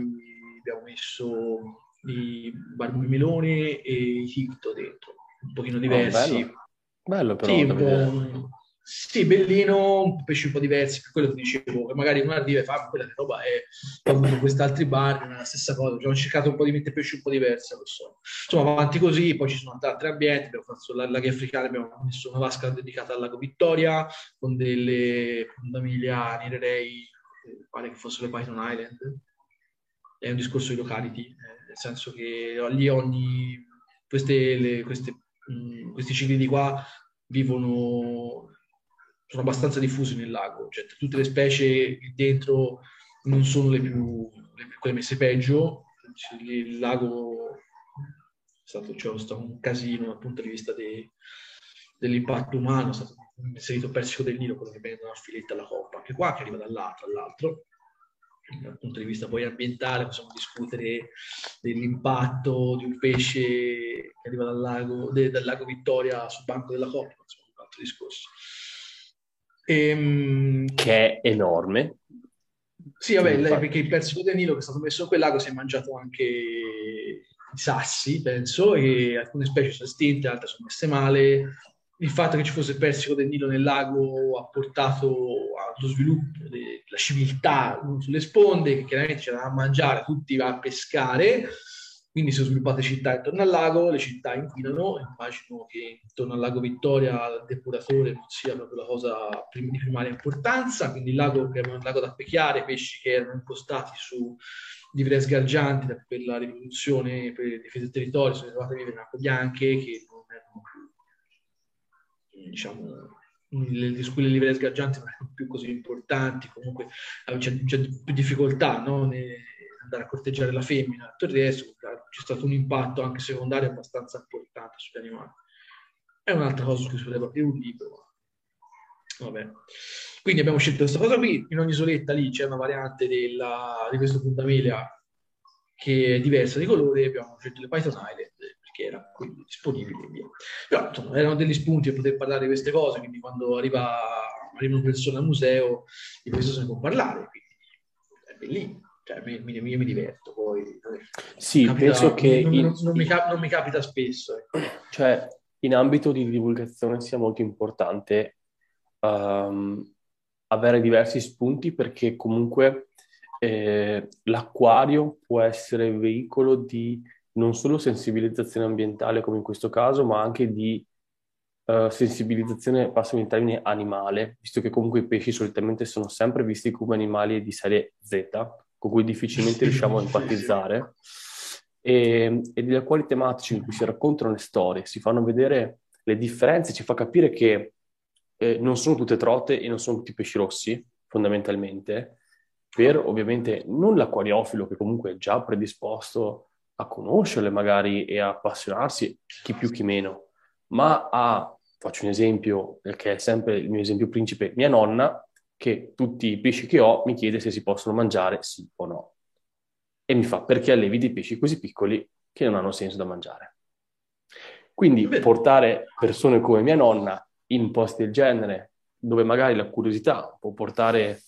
abbiamo messo i Barbi Melone e i Ticto dentro, un pochino diversi. Oh, bello. Bello però, sì, un Sì, bellino, pesci un po' diversi, per quello che dicevo, che magari una arriva e fa quella roba è con questi altri bar, la stessa cosa, cioè, ho cercato un po' di mettere pesci un po' diversi, lo so. Insomma, avanti così, poi ci sono altri ambienti, abbiamo fatto la laghi africani, abbiamo messo una vasca dedicata al lago Vittoria, con delle fondamiglia, nirerei, pare che fossero le Python Island, è un discorso di locality, nel senso che lì ogni, queste, le, queste, mh, questi cicli di qua vivono... sono abbastanza diffusi nel lago, cioè tutte le specie dentro non sono le più, le più quelle messe peggio, il lago è stato, cioè, è stato un casino dal punto di vista de, dell'impatto umano, è stato inserito il persico del Nilo, quello che prende una filetta alla coppa, anche qua che arriva dall'altro all'altro. Dal punto di vista poi ambientale possiamo discutere dell'impatto di un pesce che arriva dal lago, de, dal lago Vittoria sul banco della coppa, insomma, un altro discorso. Ehm... che è enorme. Sì, vabbè, infatti... perché il persico del Nilo che è stato messo in quel lago si è mangiato anche i sassi, penso, e alcune specie sono estinte, altre sono messe male. Il fatto che ci fosse il persico del Nilo nel lago ha portato allo sviluppo della civiltà sulle sponde, che chiaramente c'era da mangiare, tutti va a pescare. Quindi si sono sviluppate città intorno al lago, le città inquinano, immagino che intorno al lago Vittoria il depuratore non sia proprio la cosa prim- di primaria importanza, quindi il lago che è un lago da pecchiare, pesci che erano impostati su livrea sgargianti per la rivoluzione, per le difese del territorio, sono trovate vivere in acque bianche che non erano più, diciamo, di cui le livrea sgargianti non erano più così importanti, comunque c'è, c'è più difficoltà, no? Ne, andare a corteggiare la femmina, tutto il resto, c'è stato un impatto anche secondario abbastanza importante sugli animali. È un'altra cosa su cui si potrebbe aprire un libro. Vabbè. Quindi abbiamo scelto questa cosa qui, in ogni isoletta lì c'è una variante della, di questo puntamelia che è diversa di colore, abbiamo scelto le Python Island perché era quindi disponibile e via. Però insomma, erano degli spunti per poter parlare di queste cose, quindi quando arriva, arriva una persona al museo di questo se ne può parlare, quindi è bellissimo. Cioè, mi, mi, mi, mi diverto poi. Sì, capita, penso che... Non, in, non, non, mi cap- non mi capita spesso. Ecco. Cioè, in ambito di divulgazione sia molto importante um, avere diversi spunti, perché comunque eh, l'acquario può essere veicolo di non solo sensibilizzazione ambientale, come in questo caso, ma anche di uh, sensibilizzazione, passiamo in termine, animale, visto che comunque i pesci solitamente sono sempre visti come animali di serie zeta, con cui difficilmente riusciamo a empatizzare, e, e degli acquari tematici in cui si raccontano le storie, si fanno vedere le differenze, ci fa capire che eh, non sono tutte trote e non sono tutti pesci rossi, fondamentalmente, per ovviamente non l'acquariofilo, che comunque è già predisposto a conoscerle magari e a appassionarsi, chi più chi meno, ma a, faccio un esempio, che è sempre il mio esempio principe, mia nonna, che tutti i pesci che ho mi chiede se si possono mangiare, sì o no. E mi fa, perché allevi dei pesci così piccoli che non hanno senso da mangiare? Quindi portare persone come mia nonna in posti del genere, dove magari la curiosità può portare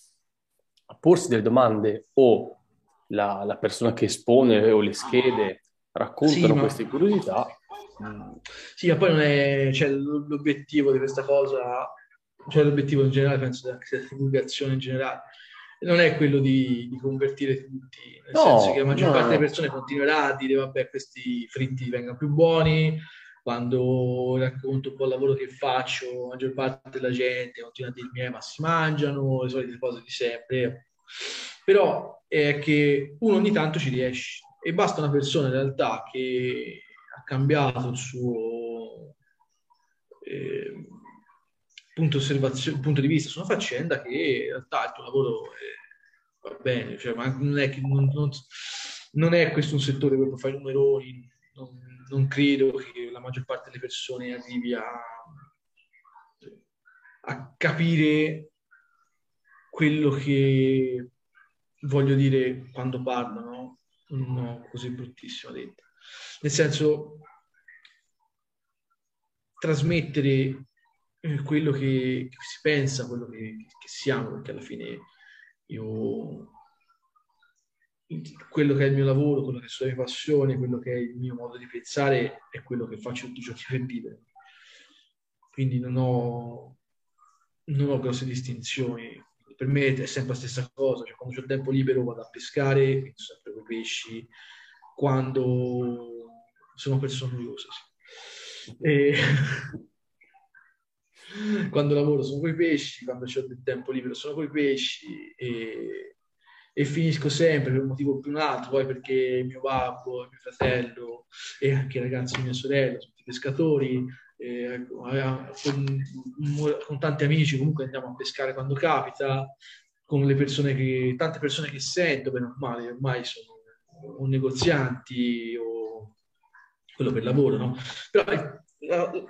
a porsi delle domande, o la, la persona che espone o le schede raccontano sì, ma... queste curiosità. Sì, ma poi non è, cioè, l'obiettivo di questa cosa... Cioè l'obiettivo in generale, penso, anche della divulgazione in generale, non è quello di, di convertire tutti, nel no, senso che la maggior no, parte no. delle persone continuerà a dire vabbè questi fritti vengano più buoni, quando racconto un po' il lavoro che faccio, la maggior parte della gente continua a dirmi eh, ma si mangiano, le solite cose di sempre, però è che uno ogni tanto ci riesce e basta una persona in realtà che ha cambiato il suo... Eh, punto, osservazio- punto di vista su una faccenda, che in realtà il tuo lavoro è... va bene, cioè, ma non è, che, non, non, non è questo un settore dove puoi fare numeroni, non, non credo che la maggior parte delle persone arrivi a, a capire quello che voglio dire quando parlo, no? No, così bruttissimo detto. Nel senso, trasmettere quello che, che si pensa, quello che, che siamo, perché alla fine io, quello che è il mio lavoro, quello che sono le mie passioni, quello che è il mio modo di pensare, è quello che faccio tutti i giorni per vivere. Quindi non ho, non ho grosse distinzioni. Per me è sempre la stessa cosa, cioè, quando c'ho tempo libero vado a pescare, penso sempre con i pesci, quando sono persone noiose. Sì. E... quando lavoro sono coi pesci, quando ho del tempo libero sono coi pesci e, e finisco sempre per un motivo o per un altro, poi perché mio babbo, mio fratello e anche i ragazzi di mia sorella sono tutti pescatori, eh, con, con tanti amici comunque andiamo a pescare quando capita, con le persone che, tante persone che sento, bene o male, ormai sono o negozianti o quello per lavoro, no? Però,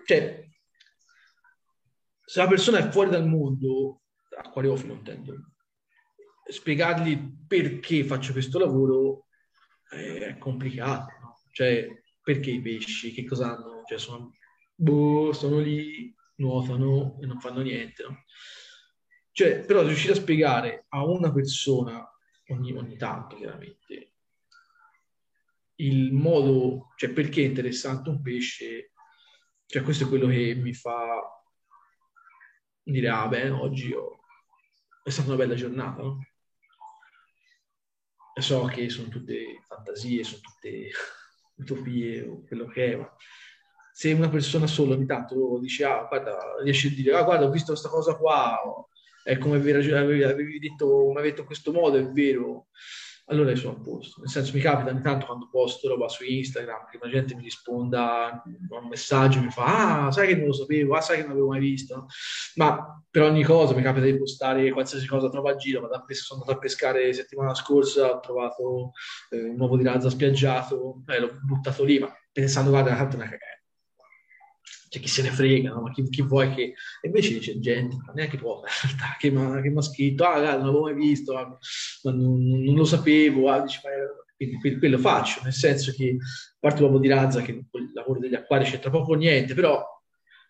cioè, se la persona è fuori dal mondo, acquariofilo intendo, spiegargli perché faccio questo lavoro è complicato, no? Cioè, perché i pesci, che cosa hanno? Cioè, sono, boh, sono lì, nuotano e non fanno niente, no? Cioè, però riuscire a spiegare a una persona, ogni, ogni tanto chiaramente, il modo, cioè perché è interessante un pesce, cioè questo è quello che mi fa... dire, ah beh, oggi ho... è stata una bella giornata, no? E so che sono tutte fantasie, sono tutte utopie o quello che è, ma se una persona sola ogni tanto dice, ah, guarda, riesci a dire, ah, guarda, ho visto questa cosa qua, è come avevi detto, mi hai detto in questo modo, è vero, allora sono a posto. Nel senso, mi capita ogni tanto quando posto roba su Instagram che la gente mi risponda a un messaggio, mi fa, ah, sai che non lo sapevo, ah, sai che non l'avevo mai visto, no? Ma per ogni cosa mi capita di postare qualsiasi cosa trovo a giro. Ma sono andato a pescare settimana scorsa, ho trovato eh, un uovo di razza spiaggiato, eh, l'ho buttato lì, ma pensando, guarda, tanto è una cagata, cioè chi se ne frega, no? Ma chi, chi vuoi che... E invece c'è gente, ma neanche poca in realtà, che mi ha scritto, ah, guarda, non l'avevo mai visto, ah, ma non, non lo sapevo, ah, dice, ma... quindi quello faccio, nel senso che a parte l'uomo di razza, che il lavoro degli acquari c'entra poco niente, però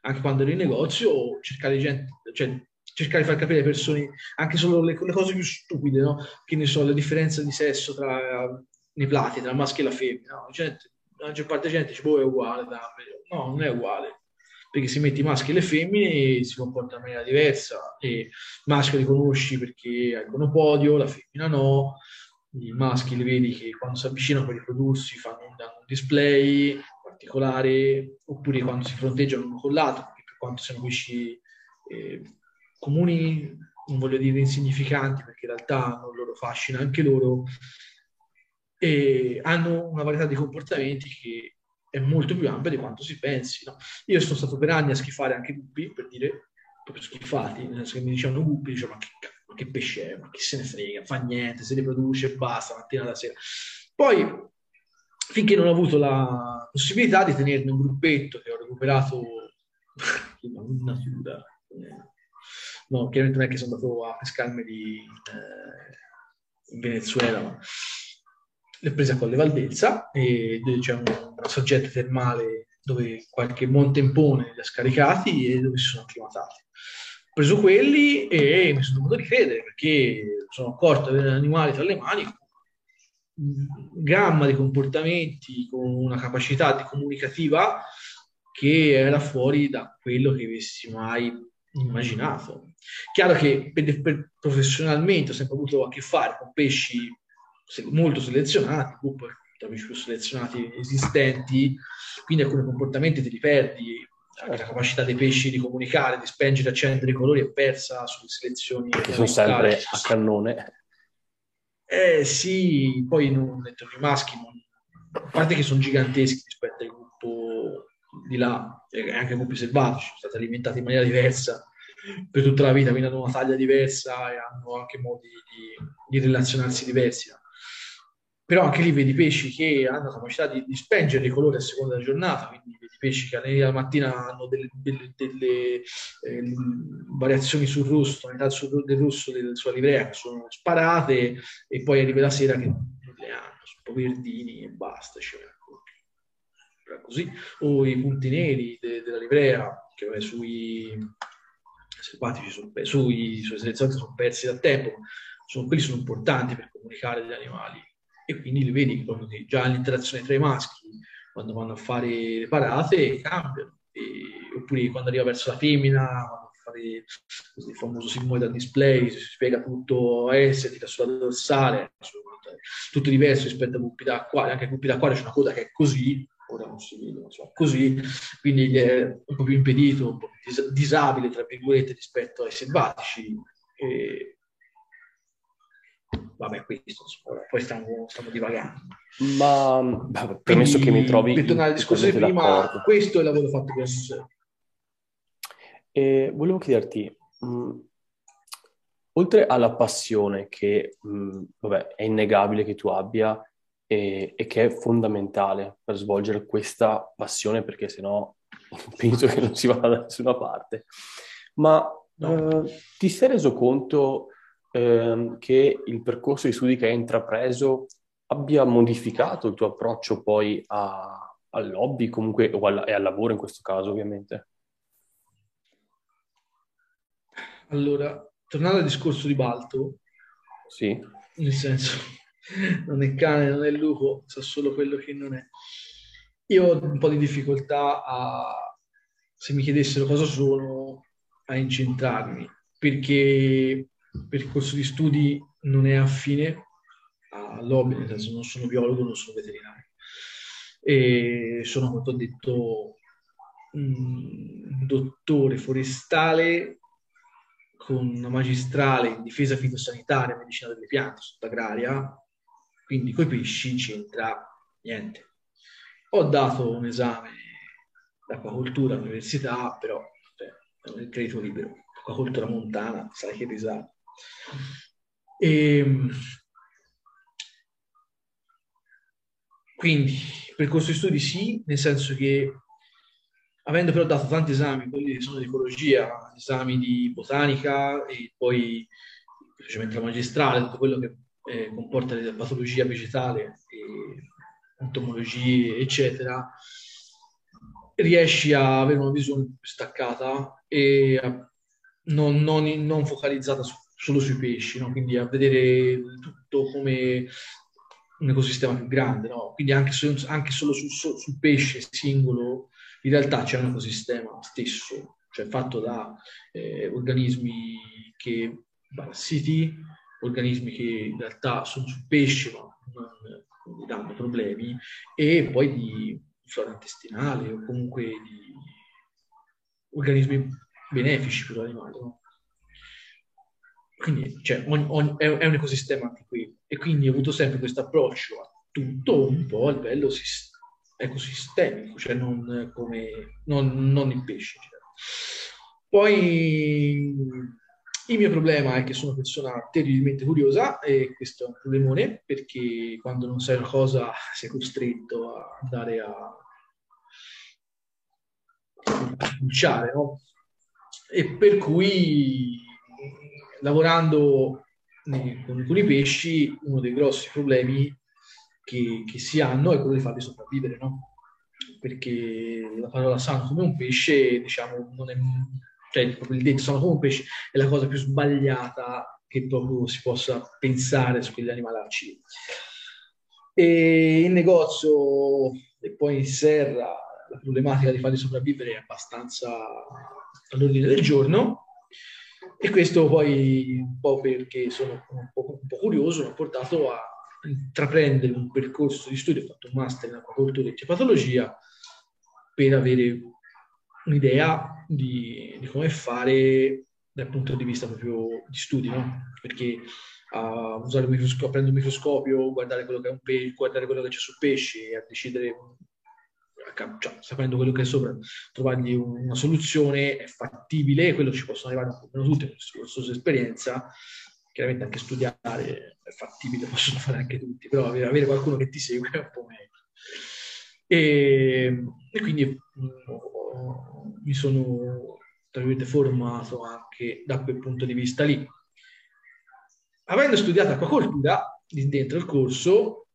anche quando ero in negozio, cercare gente, cioè cercare di far capire alle persone anche solo le, le cose più stupide, no? Che ne so, la differenza di sesso tra nei plati, tra il maschio e la femmina, no? Gente, la maggior parte della gente dice, boh, è uguale, dammi. No, non è uguale, perché se metti i maschi e le femmine si comportano in maniera diversa, e il maschio li conosci perché ha il gonopodio, la femmina no, i maschi li vedi che quando si avvicinano per riprodursi fanno un, un display particolare, oppure quando si fronteggiano l'uno con l'altro, perché per quanto siano pesci eh, comuni, non voglio dire insignificanti, perché in realtà hanno il loro fascino anche loro, e hanno una varietà di comportamenti che è molto più ampia di quanto si pensi, no? Io sono stato per anni a schifare anche guppi, per dire, proprio schifati, nel senso che mi dicevano guppi, dicevo, ma che, ma che pesce è, ma chi se ne frega, fa niente, se ne produce e basta, mattina alla sera. Poi, finché non ho avuto la possibilità di tenerne un gruppetto che ho recuperato in natura, no, chiaramente non è che sono andato a pescarmi di, eh, in Venezuela, ma l'ho presa con le Valdezza, e c'è un, una sorgente termale dove qualche buon tempone li ha scaricati e dove si sono acclimatati. Ho preso quelli e mi sono dovuto ricredere, perché sono accorto di avere animali tra le mani con gamma di comportamenti, con una capacità di comunicativa che era fuori da quello che avessi mai immaginato. Chiaro che per, per, professionalmente ho sempre avuto a che fare con pesci molto selezionati, tra i più selezionati esistenti, quindi alcuni comportamenti te li perdi, la capacità dei pesci di comunicare, di spengere, accendere i colori è persa sulle selezioni. Che sono sempre a cannone. Eh sì, poi non, i maschi, non, a parte che sono giganteschi rispetto al gruppo di là, e anche i gruppi selvatici sono stati alimentati in maniera diversa per tutta la vita, quindi hanno una taglia diversa e hanno anche modi di, di relazionarsi diversi. Però anche lì vedi pesci che hanno la capacità di, di spengere i colori a seconda della giornata, quindi vedi pesci che alla mattina hanno delle, delle, delle eh, variazioni sul rosso, la metà sul, del rosso della sua livrea che sono sparate, e poi arriva la sera che le hanno, sono verdini e basta, cioè, così. O i punti neri de, della livrea, che vabbè, sui selvatici, sono, sui, sui selezionati sono persi da tempo, sono, quelli sono importanti per comunicare gli animali. E quindi li vedi proprio che già l'interazione tra i maschi, quando vanno a fare le parate, cambiano. E, oppure quando arriva verso la femmina, vanno a fare questo famoso simbolo da display, si spiega tutto, eh, si tira sulla dorsale, tutto diverso rispetto a gruppi d'acquario. Anche a gruppi d'acquario c'è una coda che è così, ora non si vede, ma so, così, quindi è un po' più impedito, un po' più disabile, tra virgolette, rispetto ai selvatici. E, vabbè, questo, poi stiamo, stiamo divagando. Ma vabbè, permesso quindi, che mi trovi... Per tornare al discorso di prima, questo è il lavoro fatto per sé. E volevo chiederti, mh, oltre alla passione che, mh, vabbè, è innegabile che tu abbia e, e che è fondamentale per svolgere questa passione, perché sennò penso che non si vada da nessuna parte, ma no. eh, ti sei reso conto... Ehm, che il percorso di studi che hai intrapreso abbia modificato il tuo approccio poi a, al hobby, comunque, o alla, e al lavoro in questo caso, ovviamente? Allora, tornando al discorso di Balto, sì, nel senso, non è cane, non è lupo, sa solo quello che non è. Io ho un po' di difficoltà a, se mi chiedessero cosa sono, a incentrarmi, perché il percorso di studi non è affine all'hobby, nel senso non sono biologo, non sono veterinario. e sono, molto detto, mh, dottore forestale con una magistrale in difesa fitosanitaria e medicina delle piante sottagraria, quindi coi pesci c'entra niente. Ho dato un esame d'acquacoltura all'università, però è un credito libero, acquacoltura montana, sai che risale. E quindi percorso di studi sì, nel senso che avendo però dato tanti esami, quelli che sono di ecologia, esami di botanica e poi semplicemente la magistrale, tutto quello che eh, comporta la patologia vegetale e entomologie eccetera, riesci a avere una visione più staccata e a non, non, non focalizzata su, solo sui pesci, no? Quindi a vedere tutto come un ecosistema più grande, no? Quindi anche, su, anche solo sul su, su pesce singolo, in realtà c'è un ecosistema stesso, cioè fatto da eh, organismi che parassiti, organismi che in realtà sono sul pesce ma non danno problemi, e poi di flora intestinale o comunque di organismi benefici per l'animale, no? Quindi cioè, ogni, ogni, è, è un ecosistema anche qui, e quindi ho avuto sempre questo approccio a tutto un po' a livello ecosistemico, cioè non come non, non il pesce. Cioè. Poi il mio problema è che sono una persona terribilmente curiosa, e questo è un problemone, perché quando non sai una cosa sei costretto a andare a spulciare, no? E per cui lavorando con, con i pesci, uno dei grossi problemi che, che si hanno è quello di farli sopravvivere, no? Perché la parola "sano come un pesce", diciamo, non è, cioè proprio il detto "sano come un pesce" è la cosa più sbagliata che proprio si possa pensare su quegli animalacci. E in negozio e poi in serra la problematica di farli sopravvivere è abbastanza all'ordine del giorno. E questo poi, un po' perché sono un po', un po' curioso, mi ha portato a intraprendere un percorso di studio. Ho fatto un master in acquacoltura e patologia per avere un'idea di, di come fare dal punto di vista proprio di studio, no? Perché uh, usare un microscopio, prendere un microscopio, guardare quello che è un pesce, guardare quello che c'è sul pesce, a decidere, cioè, sapendo quello che è sopra, trovargli una soluzione è fattibile, e quello ci possono arrivare un po' meno tutte, con la sua esperienza. Chiaramente anche studiare è fattibile, possono fare anche tutti, però avere qualcuno che ti segue è un po' meglio. E, e quindi oh, mi sono, tra virgolette, formato anche da quel punto di vista lì. Avendo studiato acquacoltura dentro il corso,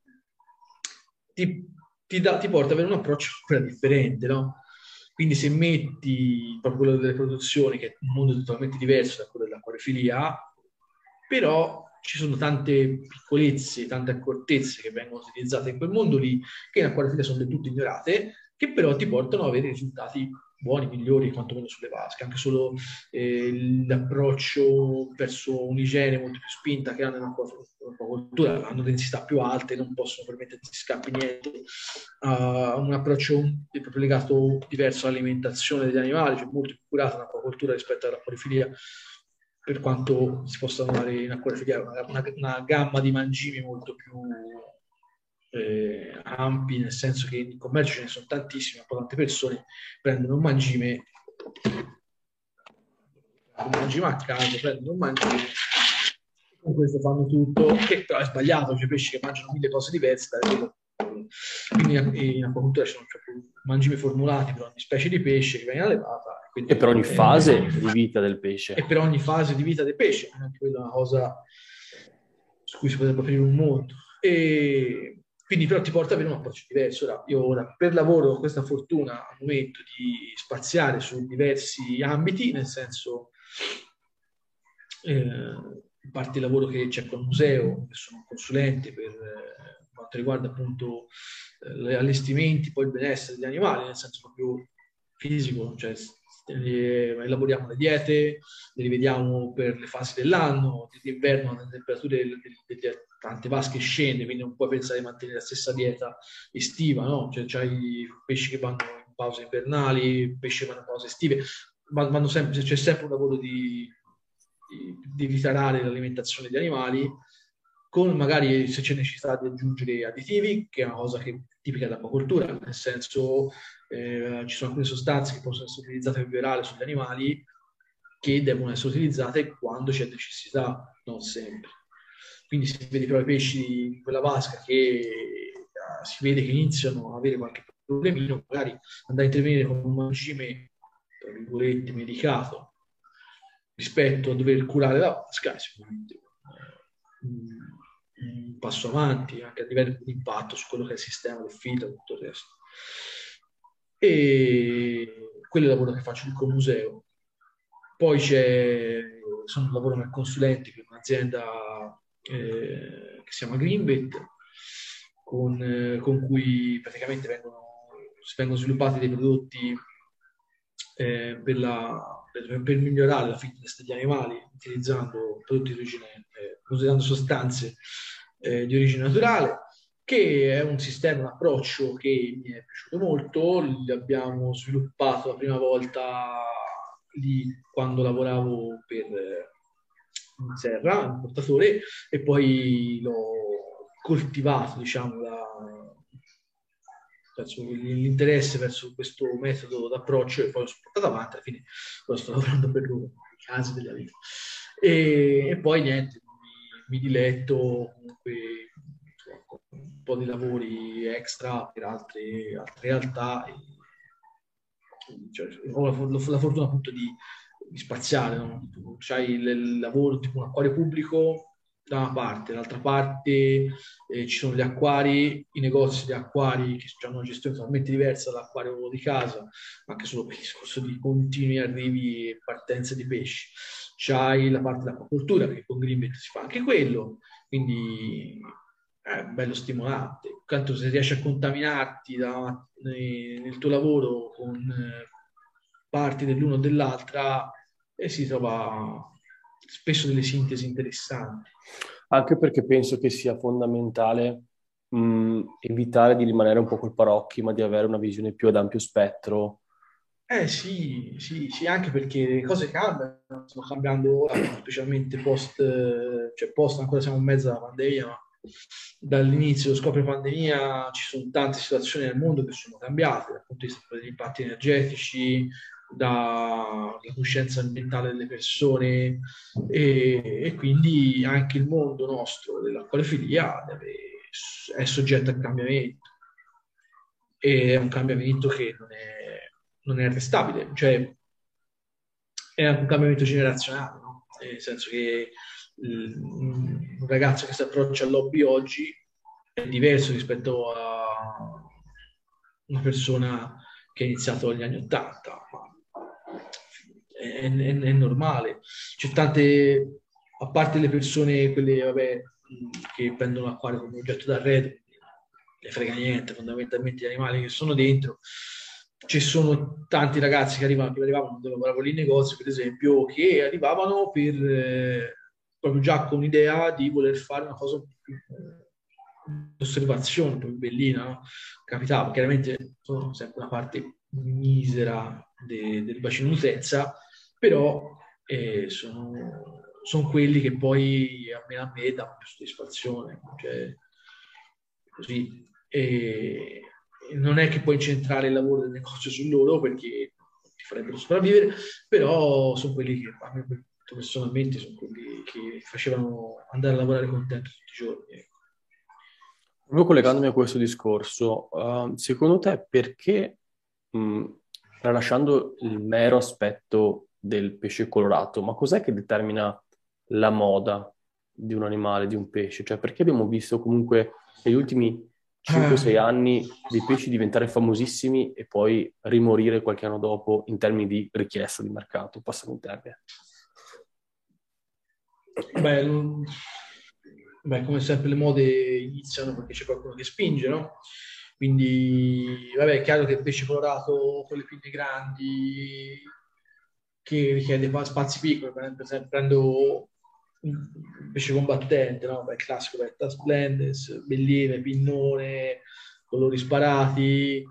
ti Ti, da, ti porta ad avere un approccio ancora differente, no? Quindi se metti proprio quello delle produzioni, che è un mondo totalmente diverso da quello dell'acquariofilia, però ci sono tante piccolezze, tante accortezze che vengono utilizzate in quel mondo lì, che in acquariofilia sono del tutto ignorate, che però ti portano a avere risultati buoni, migliori, quantomeno sulle vasche. Anche solo eh, l'approccio verso un'igiene molto più spinta che hanno in acquacoltura, hanno densità più alte, non possono permettersi di scappi niente, uh, un approccio proprio legato diverso all'alimentazione degli animali, cioè molto più curato in acquacoltura rispetto all'acquariofilia, per quanto si possa dare in acquariofilia una, una, una gamma di mangimi molto più Eh, ampi, nel senso che in commercio ce ne sono tantissime, un po' tante persone prendono un mangime un mangime a caso, prendono un mangime e con questo fanno tutto, che però è sbagliato, cioè pesci che mangiano mille cose diverse. Quindi in acquacoltura ci sono mangimi formulati per ogni specie di pesce che viene allevata, e per ogni fase è... di vita del pesce, e per ogni fase di vita del pesce, anche quella è una cosa su cui si potrebbe aprire un mondo. E quindi però ti porta ad avere un approccio diverso. Ora, io ora per lavoro ho questa fortuna al momento di spaziare su diversi ambiti, nel senso eh, parte il lavoro che c'è col museo, che sono consulente per eh, quanto riguarda appunto eh, gli allestimenti, poi il benessere degli animali, nel senso proprio fisico, cioè elaboriamo le diete, le rivediamo per le fasi dell'anno, d'inverno le temperature delle tante vasche scende, quindi non puoi pensare di mantenere la stessa dieta estiva, no? Cioè c'hai i pesci che vanno in pause invernali, pesci che vanno in pause estive, vanno sempre, c'è sempre un lavoro di, di, di ritarare l'alimentazione degli animali, con magari se c'è necessità di aggiungere additivi, che è una cosa che è tipica dell'acquacoltura, nel senso eh, ci sono alcune sostanze che possono essere utilizzate per virale sugli animali che devono essere utilizzate quando c'è necessità, non sempre. Quindi si vede però i pesci in quella vasca che ah, si vede che iniziano ad avere qualche problemino, magari andare a intervenire con un regime, tra virgolette, medicato rispetto a dover curare la vasca è sicuramente mh, un passo avanti anche a livello di impatto su quello che è il sistema del filo e tutto il resto. E quello è il lavoro che faccio con il museo. Poi c'è, sono un lavoro come consulente per un'azienda eh, che si chiama Greenbet, con, eh, con cui praticamente vengono, vengono sviluppati dei prodotti eh, per, la, per, per migliorare la fitness degli animali utilizzando prodotti di origine eh, usando sostanze eh, di origine naturale, che è un sistema, un approccio che mi è piaciuto molto. L'abbiamo sviluppato la prima volta lì quando lavoravo per eh, Serra, un portatore, e poi l'ho coltivato, diciamo, l'interesse verso questo metodo d'approccio, e poi l'ho portato avanti. Alla fine lo sto lavorando per loro, i casi della vita. E, e poi niente, mi diletto comunque con un po' di lavori extra per altre, altre realtà. E, cioè, ho la, la fortuna appunto di, di spaziare, no? C'hai il, il lavoro tipo un acquario pubblico da una parte, dall'altra parte eh, ci sono gli acquari, i negozi di acquari che hanno una gestione totalmente diversa dall'acquario di casa, anche solo per il discorso di continui arrivi e partenze di pesci. C'hai la parte dell'acquacoltura, perché con Greenbet si fa anche quello, quindi è eh, bello stimolante. Tanto se riesci a contaminarti da, eh, nel tuo lavoro con eh, parti dell'uno o dell'altra, e eh, si trova spesso delle sintesi interessanti. Anche perché penso che sia fondamentale mh, evitare di rimanere un po' col parocchi, ma di avere una visione più ad ampio spettro. Eh sì, sì, sì, anche perché le cose cambiano, stanno cambiando ora, specialmente post, cioè post, ancora siamo in mezzo alla pandemia, ma dall'inizio, scopre pandemia, ci sono tante situazioni nel mondo che sono cambiate, dal punto di vista degli impatti energetici, dalla coscienza ambientale delle persone, e, e quindi anche il mondo nostro dell'acquariofilia è soggetto a cambiamento, e è un cambiamento che non è non è arrestabile, cioè è un cambiamento generazionale, no? Nel senso che um, un ragazzo che si approccia all'hobby oggi è diverso rispetto a una persona che ha iniziato negli anni Ottanta, è, è, è normale. C'è tante, a parte le persone, quelle vabbè, che prendono l'acquario come oggetto d'arredo, le frega niente fondamentalmente gli animali che sono dentro. Ci sono tanti ragazzi che arrivano, che arrivavano, lavoravo lì in negozio per esempio, che arrivavano per, eh, proprio già con l'idea di voler fare una cosa più eh, osservazione, più bellina, no? Capitava, chiaramente sono sempre una parte misera de, del bacino d'utenza, però eh, sono, sono quelli che poi a me, a me danno più soddisfazione, cioè così. E non è che puoi incentrare il lavoro del negozio su loro perché ti farebbero sopravvivere, però sono quelli che a me personalmente sono quelli che facevano andare a lavorare contento tutti i giorni. Proprio collegandomi a questo discorso, uh, secondo te perché, mh, tralasciando il mero aspetto del pesce colorato, ma cos'è che determina la moda di un animale, di un pesce? Cioè perché abbiamo visto comunque negli ultimi cinque o sei anni dei pesci diventare famosissimi e poi rimorire qualche anno dopo in termini di richiesta di mercato, passano in termine? Beh, beh, come sempre le mode iniziano perché c'è qualcuno che spinge, no? Quindi vabbè, è chiaro che il pesce colorato con le pinne grandi, che richiede spazi piccoli, per esempio prendo un pesce combattente, no? Beh, classico, Vetta Splendes, belline, pinnone, colori sparati,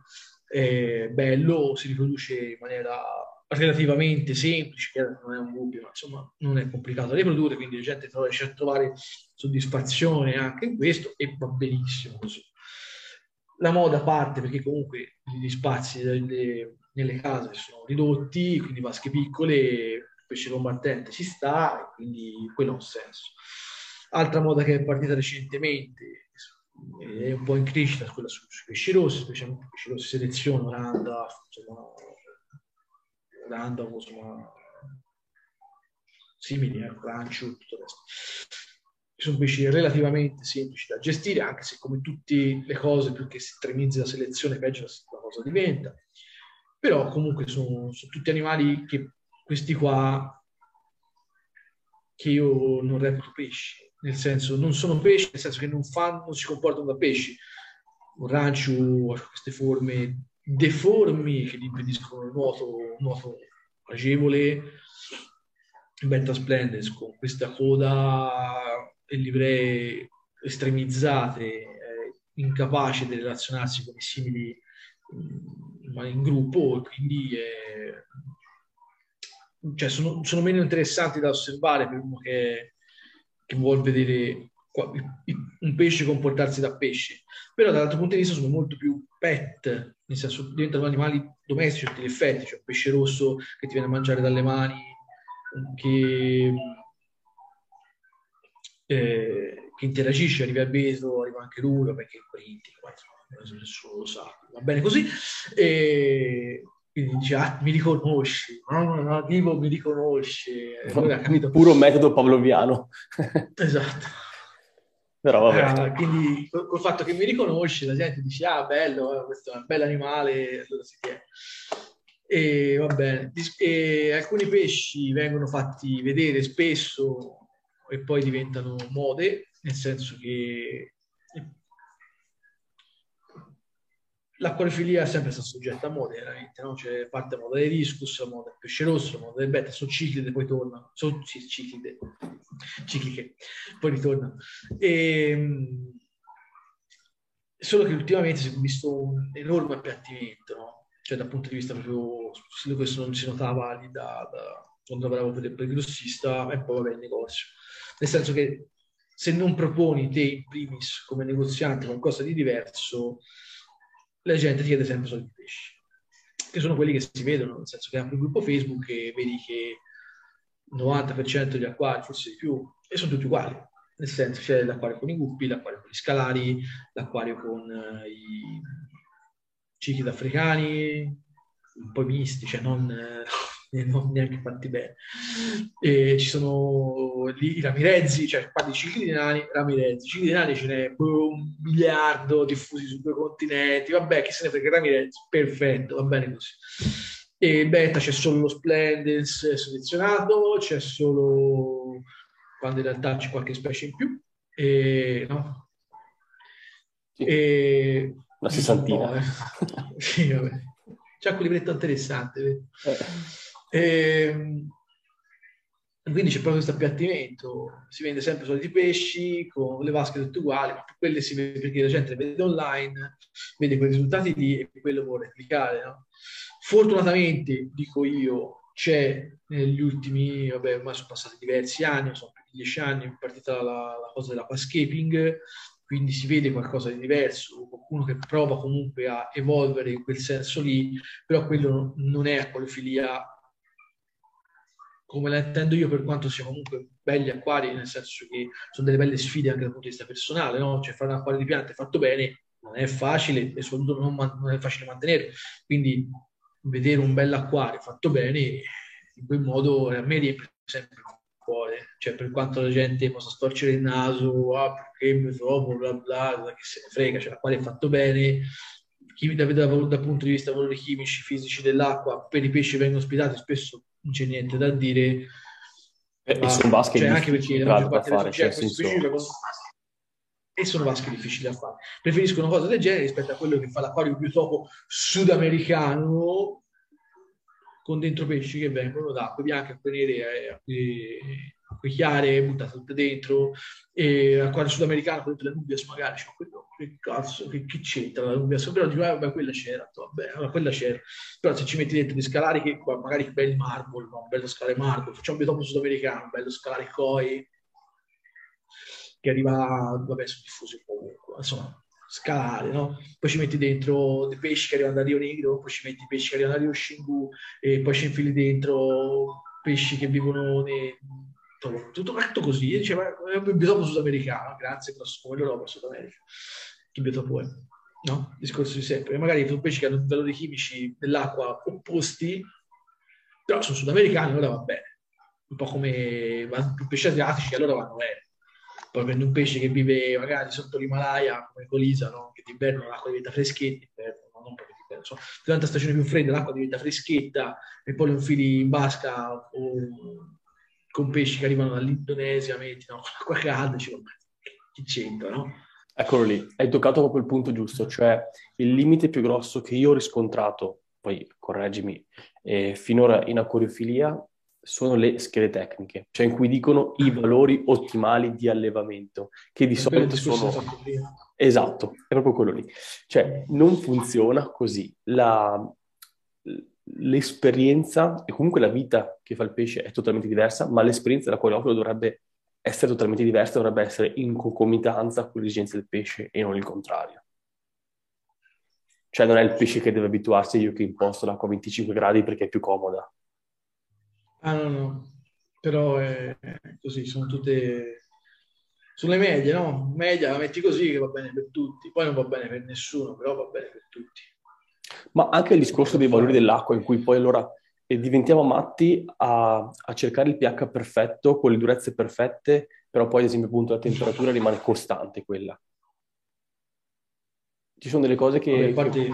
eh, bello, si riproduce in maniera relativamente semplice, che non è un dubbio, ma insomma non è complicato da riprodurre, quindi la gente riesce a trovare soddisfazione anche in questo e va benissimo così. La moda parte perché comunque gli spazi delle, nelle case sono ridotti, quindi vasche piccole, pesce combattente ci sta, e quindi quello ha un senso. Altra moda che è partita recentemente, è un po' in crescita, quella sui pesci rossi, specialmente pesci rossi selezione, Olanda, insomma, Olanda, insomma, simili, eh, Francio, tutto il resto. Sono pesci relativamente semplici da gestire, anche se come tutte le cose, più che si estremizza la selezione, peggio la cosa diventa. Però comunque sono, sono tutti animali che questi qua che io non reputo pesci, nel senso non sono pesci, nel senso che non fanno, non si comportano da pesci. Un rancio ha queste forme deformi che gli impediscono il nuoto, nuoto agevole, Betta Splendens con questa coda e livree estremizzate, eh, incapaci di relazionarsi con i simili ma in gruppo, quindi eh, cioè sono, sono meno interessanti da osservare per uno che, che vuol vedere un pesce comportarsi da pesce, però dall'altro punto di vista sono molto più pet, nel senso diventano animali domestici a tutti gli effetti, cioè un pesce rosso che ti viene a mangiare dalle mani, che Eh, che interagisce, arriva il Beso, arriva anche lui, perché è critico, nessuno lo sa, va bene così, e quindi dice, ah, mi riconosci, no, no, no, tipo, mi riconosci, allora, capito? Puro metodo pavloviano. Esatto. Però vabbè. Ah, quindi col fatto che mi riconosci, la gente dice, ah, bello, questo è un bel animale, allora si tiene. E va bene, e alcuni pesci vengono fatti vedere spesso e poi diventano mode, nel senso che l'acquariofilia è sempre stata soggetta a mode, veramente, no? Cioè, parte la moda dell'Iriscus, la moda del pesce rosso, la moda del Betta, sono ciclide, poi tornano, sono ciclide, cicliche, poi ritornano. E, solo che ultimamente si è visto un enorme appiattimento, no? Cioè dal punto di vista proprio, questo non si notava lì da... da quando lavoravo per il grossista e poi vabbè il negozio, nel senso che se non proponi te in primis come negoziante qualcosa di diverso, la gente ti chiede sempre soldi di pesci, che sono quelli che si vedono, nel senso che apri un gruppo Facebook e vedi che il novanta per cento degli acquari, forse di più, e sono tutti uguali, nel senso c'è cioè l'acquario con i guppi, l'acquario con gli scalari, l'acquario con eh, i ciclidi africani un po' misti, cioè non... Eh, non neanche fatti bene, e ci sono lì i ramirezzi, cioè qua di cicli di nani, ramirezzi, cicli di nani ce n'è un miliardo diffusi su due continenti, vabbè chi se ne frega, ramirezzi, perfetto, va bene così. E Betta c'è solo lo Splendens selezionato, c'è solo quando in realtà c'è qualche specie in più, e no? Sì. E... la sessantina. No, eh. Sì, vabbè. C'è un libretto interessante. Eh. E quindi c'è proprio questo appiattimento, si vende sempre soliti pesci con le vasche tutte uguali, ma quelle si vede perché la gente le vede online, vede quei risultati lì e quello vuole replicare, no? Fortunatamente, dico io, c'è negli ultimi, vabbè ormai sono passati diversi anni, sono più di dieci anni, è partita la, la cosa della pascaping, quindi si vede qualcosa di diverso, qualcuno che prova comunque a evolvere in quel senso lì, però quello non è acquariofilia come la intendo io, per quanto siano comunque belli acquari, nel senso che sono delle belle sfide anche dal punto di vista personale, no? Cioè fare un acquario di piante fatto bene non è facile e soprattutto non, non è facile mantenere, quindi vedere un bel acquario fatto bene in quel modo a me riempie sempre il cuore, cioè per quanto la gente possa storcere il naso, ah perché mi trovo, bla bla, bla che se ne frega, cioè l'acquario è fatto bene. Da, da, dal punto di vista dei valori chimici, fisici dell'acqua, per i pesci vengono ospitati, spesso non c'è niente da dire. E, e sono vasche, cioè, anche perché la maggior parte dei soggetti e sono vasche difficili da fare. Preferisco una cosa del genere rispetto a quello che fa l'acquario più topo sudamericano con dentro pesci che vengono da acque bianche, acque nere, acque, acque chiare, buttate tutte dentro, e acquario sudamericano con dentro le nubias magari, cioè, quello, che cazzo, che, che c'entra la nubias? Però dico, ah, vabbè, quella c'era, vabbè, quella c'era, però se ci metti dentro di scalari che qua, magari bel marble, no? Bello scalare marble, facciamo un biotopo sudamericano, bello scalare koi, che arriva, vabbè, sono diffusi un po' ovunque, insomma, scalare, no? Poi ci metti dentro dei pesci che arrivano da Rio Negro, poi ci metti pesci che arrivano da Rio Xingu, e poi ci infili dentro pesci che vivono nei... tutto, tutto, tutto così, e diceva, è un biotopo sudamericano, grazie, però sono quello roba Sudamerica, che biotopo è, no? Discorso di sempre, e magari sono pesci che hanno valori chimici dell'acqua opposti, però sono sudamericani, allora va bene, un po' come pesci asiatici, allora vanno bene. Poi prendo un pesce che vive magari sotto l'Himalaya, come Colisa, no? Che d'inverno l'acqua diventa freschetta, no, non proprio d'inverno, insomma, durante la stagione più fredda l'acqua diventa freschetta, e poi lo infili in vasca o con pesci che arrivano dall'Indonesia, metti, no? Con l'acqua calda, cioè, che c'entra, no? Eccolo lì, hai toccato proprio il punto giusto, cioè il limite più grosso che io ho riscontrato, poi correggimi, eh, finora in acquariofilia, sono le schede tecniche, cioè in cui dicono i valori ottimali di allevamento, che di solito sono... Esatto, è proprio quello lì. Cioè, non funziona così. La... L'esperienza, e comunque la vita che fa il pesce è totalmente diversa, ma l'esperienza dell'acquariofilo dovrebbe essere totalmente diversa, dovrebbe essere in concomitanza con le esigenze del pesce e non il contrario. Cioè non è il pesce che deve abituarsi, io che imposto l'acqua a venticinque gradi perché è più comoda. Ah no, no, però è così, sono tutte sulle medie, no? Media la metti così che va bene per tutti, poi non va bene per nessuno, però va bene per tutti. Ma anche il discorso dei valori dell'acqua, in cui poi allora eh, diventiamo matti a, a cercare il pH perfetto, con le durezze perfette, però poi ad esempio appunto la temperatura rimane costante quella. Ci sono delle cose che... Infatti...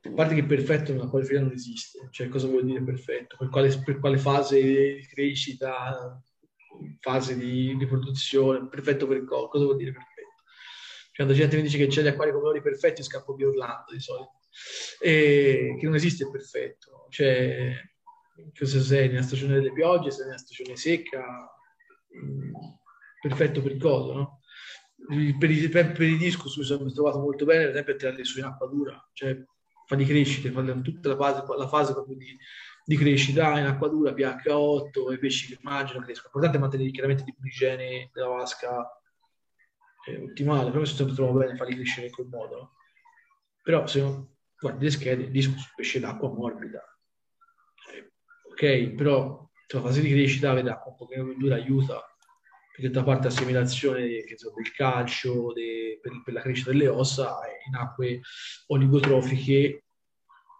A parte che perfetto nella acquariofilia non esiste, cioè cosa vuol dire perfetto? Per quale, per quale fase di crescita, fase di riproduzione, perfetto per cosa? Cosa vuol dire perfetto? Cioè, la gente mi dice che c'è gli acquari con valori perfetti e scappo via urlando di solito, e che non esiste il perfetto, cioè cosa sei nella stagione delle piogge, sei nella stagione secca, perfetto per cosa, no? Per i, per, per i discus mi sono trovato molto bene, per esempio, a tirarli su in acqua dura, cioè fa di crescita, fa tutta la fase, la fase proprio di, di crescita in acqua dura, pH otto, i pesci che mangiano crescono. L'importante è mantenere chiaramente tipo di igiene della vasca eh, ottimale, però mi sono trovato bene a farli crescere in quel modo. No? Però se non guardi le schede, lì sono pesce d'acqua morbida. Ok, però la fase di crescita vede acqua un pochino più dura aiuta, perché da parte assimilazione che so, del calcio, de, per, per la crescita delle ossa, in acque oligotrofiche,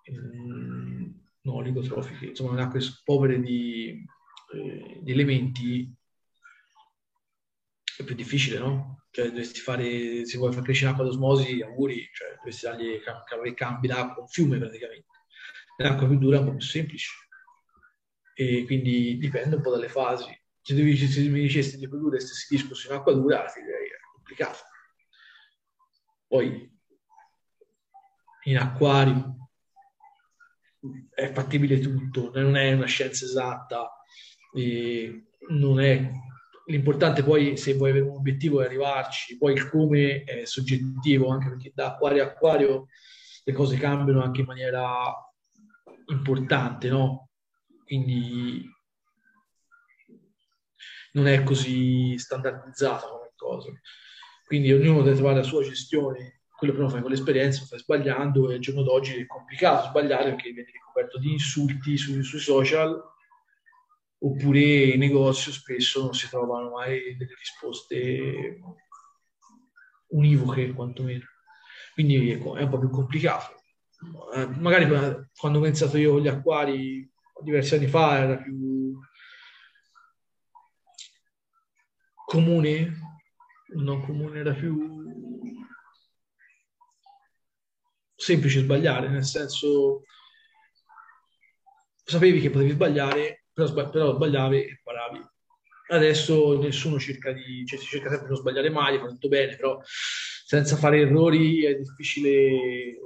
ehm, no, oligotrofiche, insomma in acque povere di, eh, di elementi, è più difficile, no? Cioè dovresti fare, se vuoi far crescere acqua ad osmosi, auguri, cioè dovresti dargli cambi, cambi d'acqua, un fiume praticamente. L'acqua più dura è un po' più semplice, e quindi dipende un po' dalle fasi. Se, devi, se mi dicessi di produrre stessi discorsi in acqua dura, è complicato. Poi, in acquari è fattibile tutto, non è una scienza esatta, e non è... L'importante poi, se vuoi avere un obiettivo, è arrivarci, poi il come è soggettivo, anche perché da acquario a acquario le cose cambiano anche in maniera importante, no? Quindi... non è così standardizzata come cosa, quindi ognuno deve trovare la sua gestione, quello che uno fa con l'esperienza, lo fai sbagliando, e al giorno d'oggi è complicato sbagliare perché viene ricoperto di insulti sui, sui social, oppure in negozio spesso non si trovano mai delle risposte univoche quantomeno, quindi è un po' più complicato. Magari quando ho pensato io agli acquari diversi anni fa era più comune, non comune, era più semplice sbagliare, nel senso sapevi che potevi sbagliare, però, però sbagliavi e imparavi. adesso nessuno cerca di, cioè si cerca sempre di non sbagliare mai, fa tutto bene, però senza fare errori è difficile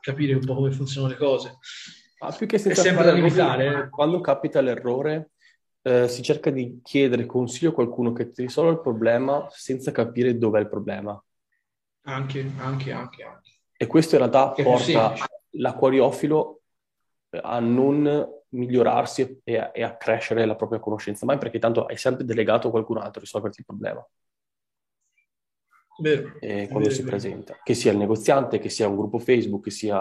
capire un po' come funzionano le cose. Ah, più che senza è sempre da evitare. Eh. Quando capita l'errore, eh, si cerca di chiedere consiglio a qualcuno che ti risolva il problema senza capire dov'è il problema. Anche, anche, anche. anche. E questo in realtà che porta l'acquariofilo a non migliorarsi e a, e a crescere la propria conoscenza, ma perché tanto hai sempre delegato a qualcun altro a risolverti il problema. Vero. E quando vero, si vero. presenta, che sia il negoziante, che sia un gruppo Facebook, che sia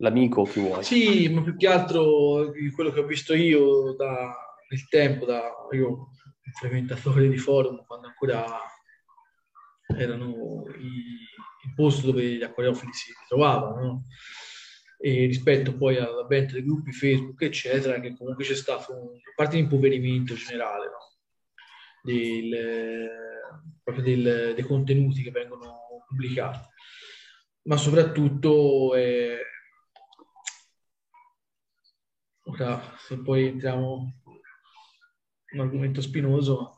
l'amico, chi vuoi. Sì, ma più che altro quello che ho visto io da, nel tempo, da io frequentatore di forum, quando ancora erano i, i posti dove gli acquariofili si trovavano, no? E rispetto poi all'avvento dei gruppi Facebook, eccetera, che comunque c'è stato un, a parte l'impoverimento generale, no? Del, eh, proprio del, dei contenuti che vengono pubblicati, ma soprattutto eh, ora, se poi entriamo in un argomento spinoso,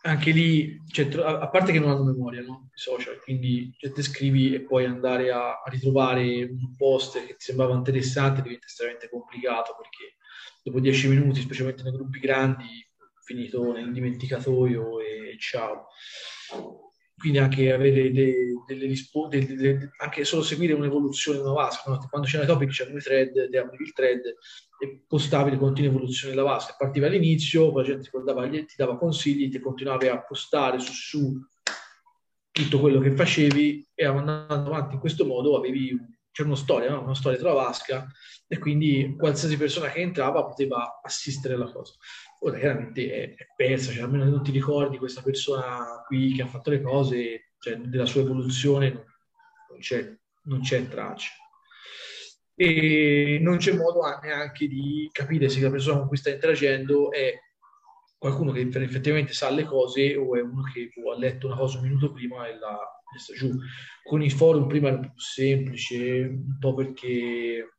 anche lì, cioè, a parte che non hanno memoria, no? I social, quindi cioè, te scrivi e poi andare a, a ritrovare un post che ti sembrava interessante diventa estremamente complicato, perché dopo dieci minuti, specialmente nei gruppi grandi, finito nel dimenticatoio e ciao. Quindi anche avere dei, delle risposte, delle, anche solo seguire un'evoluzione della vasca, no? Quando c'erano i topic c'erano i thread, te aprivi il thread e postavi le continue evoluzioni della vasca, partiva all'inizio, poi la gente ricordava, ti dava consigli, ti continuavi a postare su, su tutto quello che facevi, e andando avanti in questo modo avevi, c'era una storia, no? Una storia della vasca, e quindi qualsiasi persona che entrava poteva assistere alla cosa. Ora chiaramente è, è persa, cioè almeno non ti ricordi questa persona qui che ha fatto le cose, cioè della sua evoluzione non c'è, non c'è traccia, e non c'è modo neanche di capire se la persona con cui stai interagendo è qualcuno che effettivamente sa le cose o è uno che ha letto una cosa un minuto prima e l'ha messa giù. Con i forum prima era più semplice, un po' perché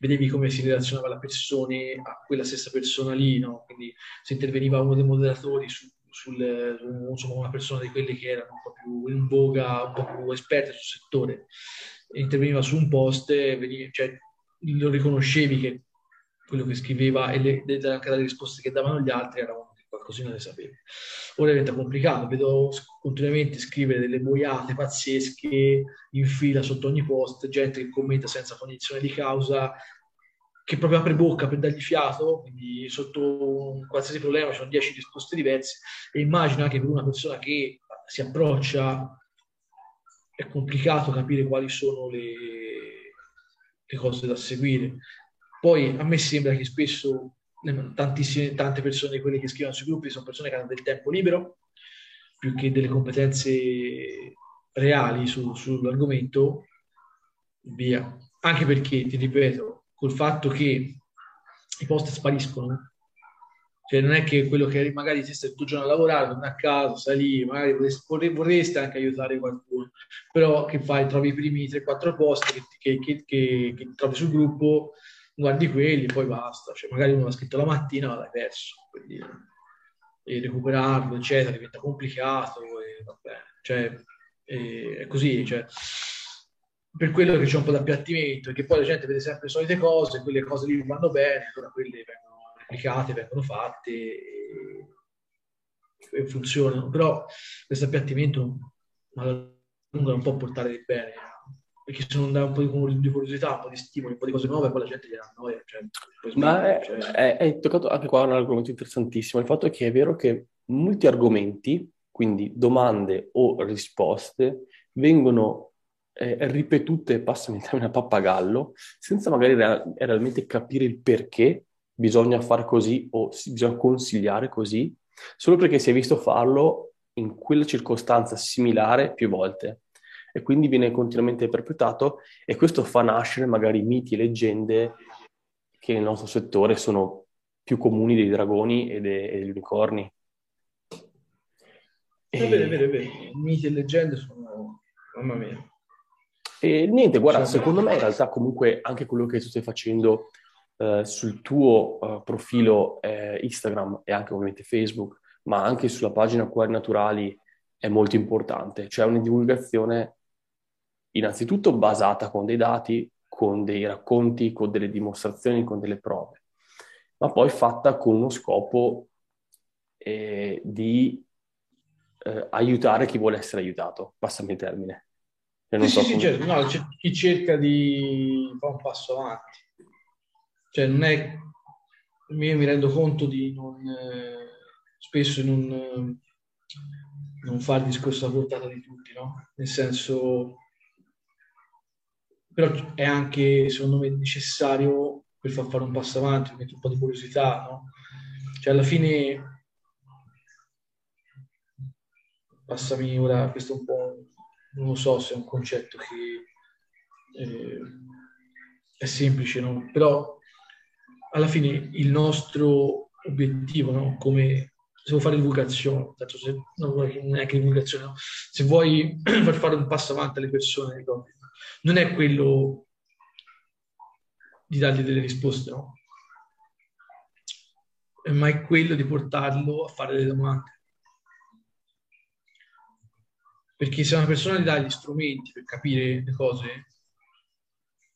vedevi come si relazionava la persona a quella stessa persona lì, no? Quindi se interveniva uno dei moderatori su, sul, su insomma, una persona di quelle che erano un po' più in voga, un po' più esperte sul settore, interveniva su un post, veniva, cioè, lo riconoscevi che quello che scriveva e le, anche dalle risposte che davano gli altri era uno che qualcosina ne sapeva. Ora diventa complicato, vedo continuamente scrivere delle boiate pazzesche in fila sotto ogni post, gente che commenta senza cognizione di causa, che proprio apre bocca per dargli fiato, quindi sotto un qualsiasi problema ci sono dieci risposte diverse, e immagino anche per una persona che si approccia è complicato capire quali sono le, le cose da seguire. Poi a me sembra che spesso tantissime, tante persone di quelle che scrivono sui gruppi sono persone che hanno del tempo libero più che delle competenze reali su, sull'argomento, via. Anche perché, ti ripeto, col fatto che i post spariscono, cioè non è che quello che magari se stai tutto il giorno a lavorare, torni a casa, stai lì, magari vorresti, vorresti anche aiutare qualcuno, però che fai? Trovi i primi tre quattro post che, che, che, che, che trovi sul gruppo, guardi quelli, poi basta. Cioè, magari uno l'ha scritto la mattina, ma l'hai perso. Quindi, e recuperarlo, eccetera, diventa complicato. E vabbè, cioè, e, è così. Cioè, per quello che c'è un po' d'appiattimento, che poi la gente vede sempre le solite cose, quelle cose lì vanno bene, allora quelle vengono replicate, vengono fatte e, e funzionano. Però questo appiattimento alla lunga non può portare di bene, perché se non dà un po' di curiosità, un po' di stimoli, un po' di cose nuove, poi la gente gliela annoia. Cioè, Ma è, cioè... è, è toccato anche qua un argomento interessantissimo, il fatto è che è vero che molti argomenti, quindi domande o risposte, vengono eh, ripetute, passami il termine, a pappagallo, senza magari real- realmente capire il perché bisogna fare così o si- bisogna consigliare così, solo perché si è visto farlo in quella circostanza similare più volte. E quindi viene continuamente perpetrato, e questo fa nascere magari miti e leggende che nel nostro settore sono più comuni dei dragoni e, de- e degli unicorni. È vero, è vero, è vero. Miti e leggende sono... mamma mia. E niente, guarda, secondo me in realtà comunque anche quello che tu stai facendo eh, sul tuo eh, profilo eh, Instagram e anche ovviamente Facebook, ma anche sulla pagina Acquari Naturali, è molto importante. Cioè una divulgazione innanzitutto basata con dei dati, con dei racconti, con delle dimostrazioni, con delle prove, ma poi fatta con uno scopo eh, di eh, aiutare chi vuole essere aiutato, passami il termine. Non sì, so sì, come... certo. No, c- chi cerca di fare un passo avanti. Cioè non è... Io mi rendo conto di non... Eh, spesso non, eh, non fare il discorso alla portata di tutti, no? Nel senso... Però è anche, secondo me, necessario per far fare un passo avanti, mettere un po' di curiosità, no? Cioè alla fine... Passami ora, questo è un po'... non lo so se è un concetto che eh, è semplice, no? Però alla fine il nostro obiettivo, no? Come se vuoi fare divulgazione, tanto se, non vuoi neanche divulgazione, no? Se vuoi far fare un passo avanti alle persone, no? Non è quello di dargli delle risposte, no? Ma è quello di portarlo a fare delle domande. Perché se una persona gli dà gli strumenti per capire le cose,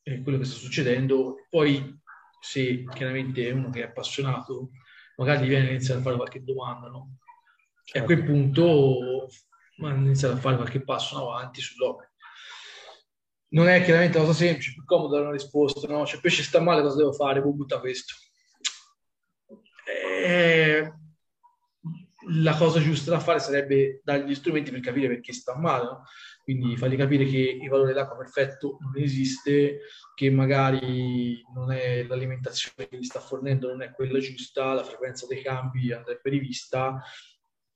eh, quello che sta succedendo, poi se chiaramente è uno che è appassionato, magari gli viene a iniziare a fare qualche domanda, no? E a quel punto iniziare a fare qualche passo avanti sull'opera. Non è chiaramente una cosa semplice, è più comodo dare una risposta, no? Cioè, pesce sta male, cosa devo fare? Poi butta questo. Eh... La cosa giusta da fare sarebbe dargli gli strumenti per capire perché sta male, no? Quindi fargli capire che il valore dell'acqua perfetto non esiste, che magari non è l'alimentazione che gli sta fornendo, non è quella giusta, la frequenza dei cambi andrebbe rivista,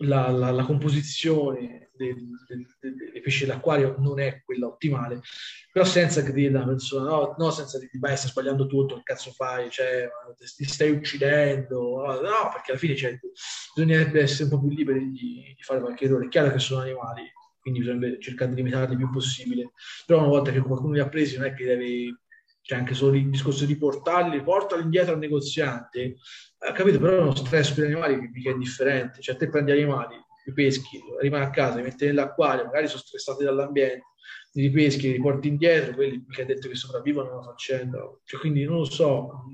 la, la, la composizione dei, dei, dei pesci dell'acquario non è quella ottimale, però senza che dire alla persona, no, no senza dire, beh, stai sbagliando tutto, che cazzo fai, cioè, ti stai uccidendo, no, no, perché alla fine cioè, bisognerebbe essere un po' più liberi di, di fare qualche errore. È chiaro che sono animali, quindi bisogna cercare di limitarli il più possibile, però una volta che qualcuno li ha presi non è che deve, cioè anche solo il discorso di portarli, portali indietro al negoziante, eh, capito? Però è uno stress per gli animali che è differente, cioè te prendi animali, li peschi, rimani a casa, li metti nell'acquario, magari sono stressati dall'ambiente, li ripeschi, li porti indietro, quelli che hai detto che sopravvivono alla faccenda, cioè, quindi non lo so,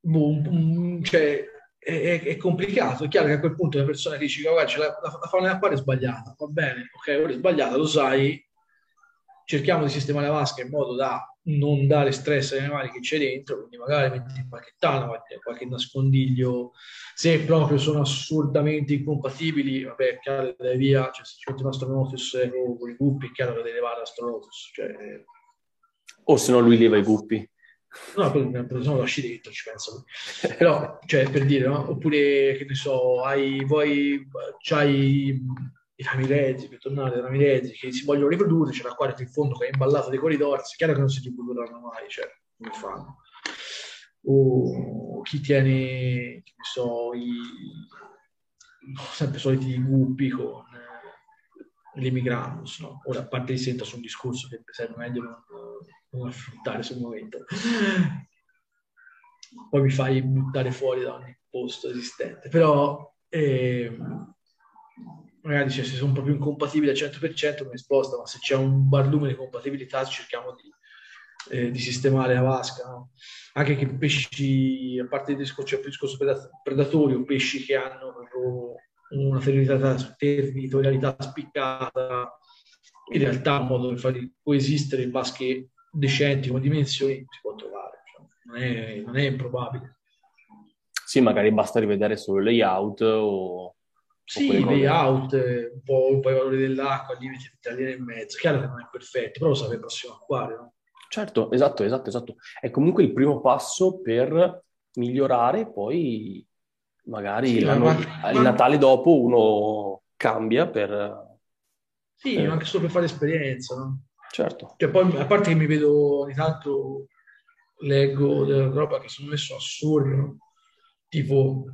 boom, cioè è, è complicato. È chiaro che a quel punto la persona che dice, guarda, la, la, la fauna nell'acquario è sbagliata, va bene, ok, ora è sbagliata, lo sai, cerchiamo di sistemare la vasca in modo da non dare stress agli animali che c'è dentro, quindi magari metti qualche tana, qualche nascondiglio, se proprio sono assurdamente incompatibili, vabbè, è chiaro che dai via, cioè se c'è un astronotus con i guppi, è chiaro che devi levare l'astronotus, cioè... o se no lui leva i guppi. No, perché sono lasci dentro, ci penso. Però, cioè, per dire, no? Oppure, che ne so, hai, voi, c'hai... i ramirezzi, per tornare ai ramirezzi, che si vogliono riprodurre, c'è l'acquario in fondo che è imballato dei coridors, è chiaro che non si riprodurranno mai, cioè, come fanno? O chi tiene, che ne so, i sempre soliti guppi con eh, l'emigranus, no? Ora, a parte di sento su un discorso che sarebbe meglio non, non affrontare sul momento. Poi mi fai buttare fuori da ogni posto esistente, però... Eh, magari cioè, se sono un po' più incompatibili al cento per cento mi sposta, ma se c'è un barlume di compatibilità cerchiamo di, eh, di sistemare la vasca, no? Anche che pesci, a parte il discorso, cioè, discorso predatorio, pesci che hanno una territorialità spiccata, in realtà un modo per farli coesistere in vasche decenti come dimensioni si può trovare, cioè, non, è, non è improbabile. Sì, magari basta rivedere solo il layout o... Sì, layout, un po' i valori dell'acqua, limiti tra linea e mezzo. Chiaro che non è perfetto, però lo sa per il prossimo acquario, no? Certo, esatto, esatto, esatto. È comunque il primo passo per migliorare, poi magari sì, ma ma... il Natale dopo uno cambia per... Sì, eh. ma anche solo per fare esperienza, no? Certo. Cioè poi, a parte che mi vedo, ogni tanto leggo della roba che sono messo assurdo, no? Tipo...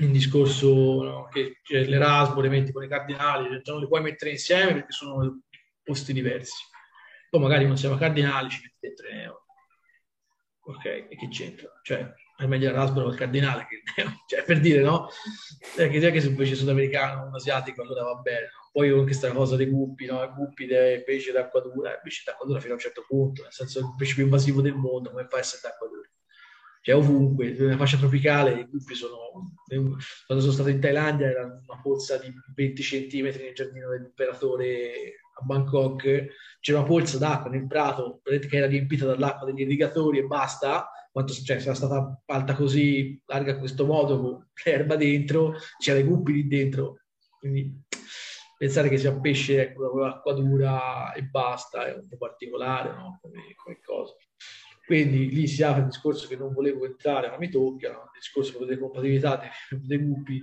il discorso, no, che cioè, l'Erasmo le metti con i cardinali, cioè, non le puoi mettere insieme perché sono posti diversi. poi magari non siamo cardinali, ci metti dentro i neo. Ok, e che c'entra? Cioè, è meglio l'asbaro al cardinale che il neo, cioè, per dire, no? Cioè, che se invece sudamericano, un asiatico, allora va bene, no? Poi anche questa cosa dei guppi, no? I guppi dei pesci d'acquatura, il pesce d'acquatura fino a un certo punto, nel senso, il pesce più invasivo del mondo, come fa a essere d'acquatura? Cioè, ovunque, nella fascia tropicale, i guppi sono... Quando sono stato in Thailandia era una pozza di venti centimetri nel giardino dell'imperatore a Bangkok, c'era una pozza d'acqua nel prato che era riempita dall'acqua degli irrigatori e basta, quanto cioè, era stata alta così, larga a questo modo, con l'erba dentro, c'era i guppi lì dentro, quindi pensare che sia pesce, ecco, con l'acqua dura e basta, è un po' particolare, no? Come, come cosa. Quindi lì si apre il discorso che non volevo entrare, ma mi tocca, il discorso delle compatibilità dei, dei gruppi,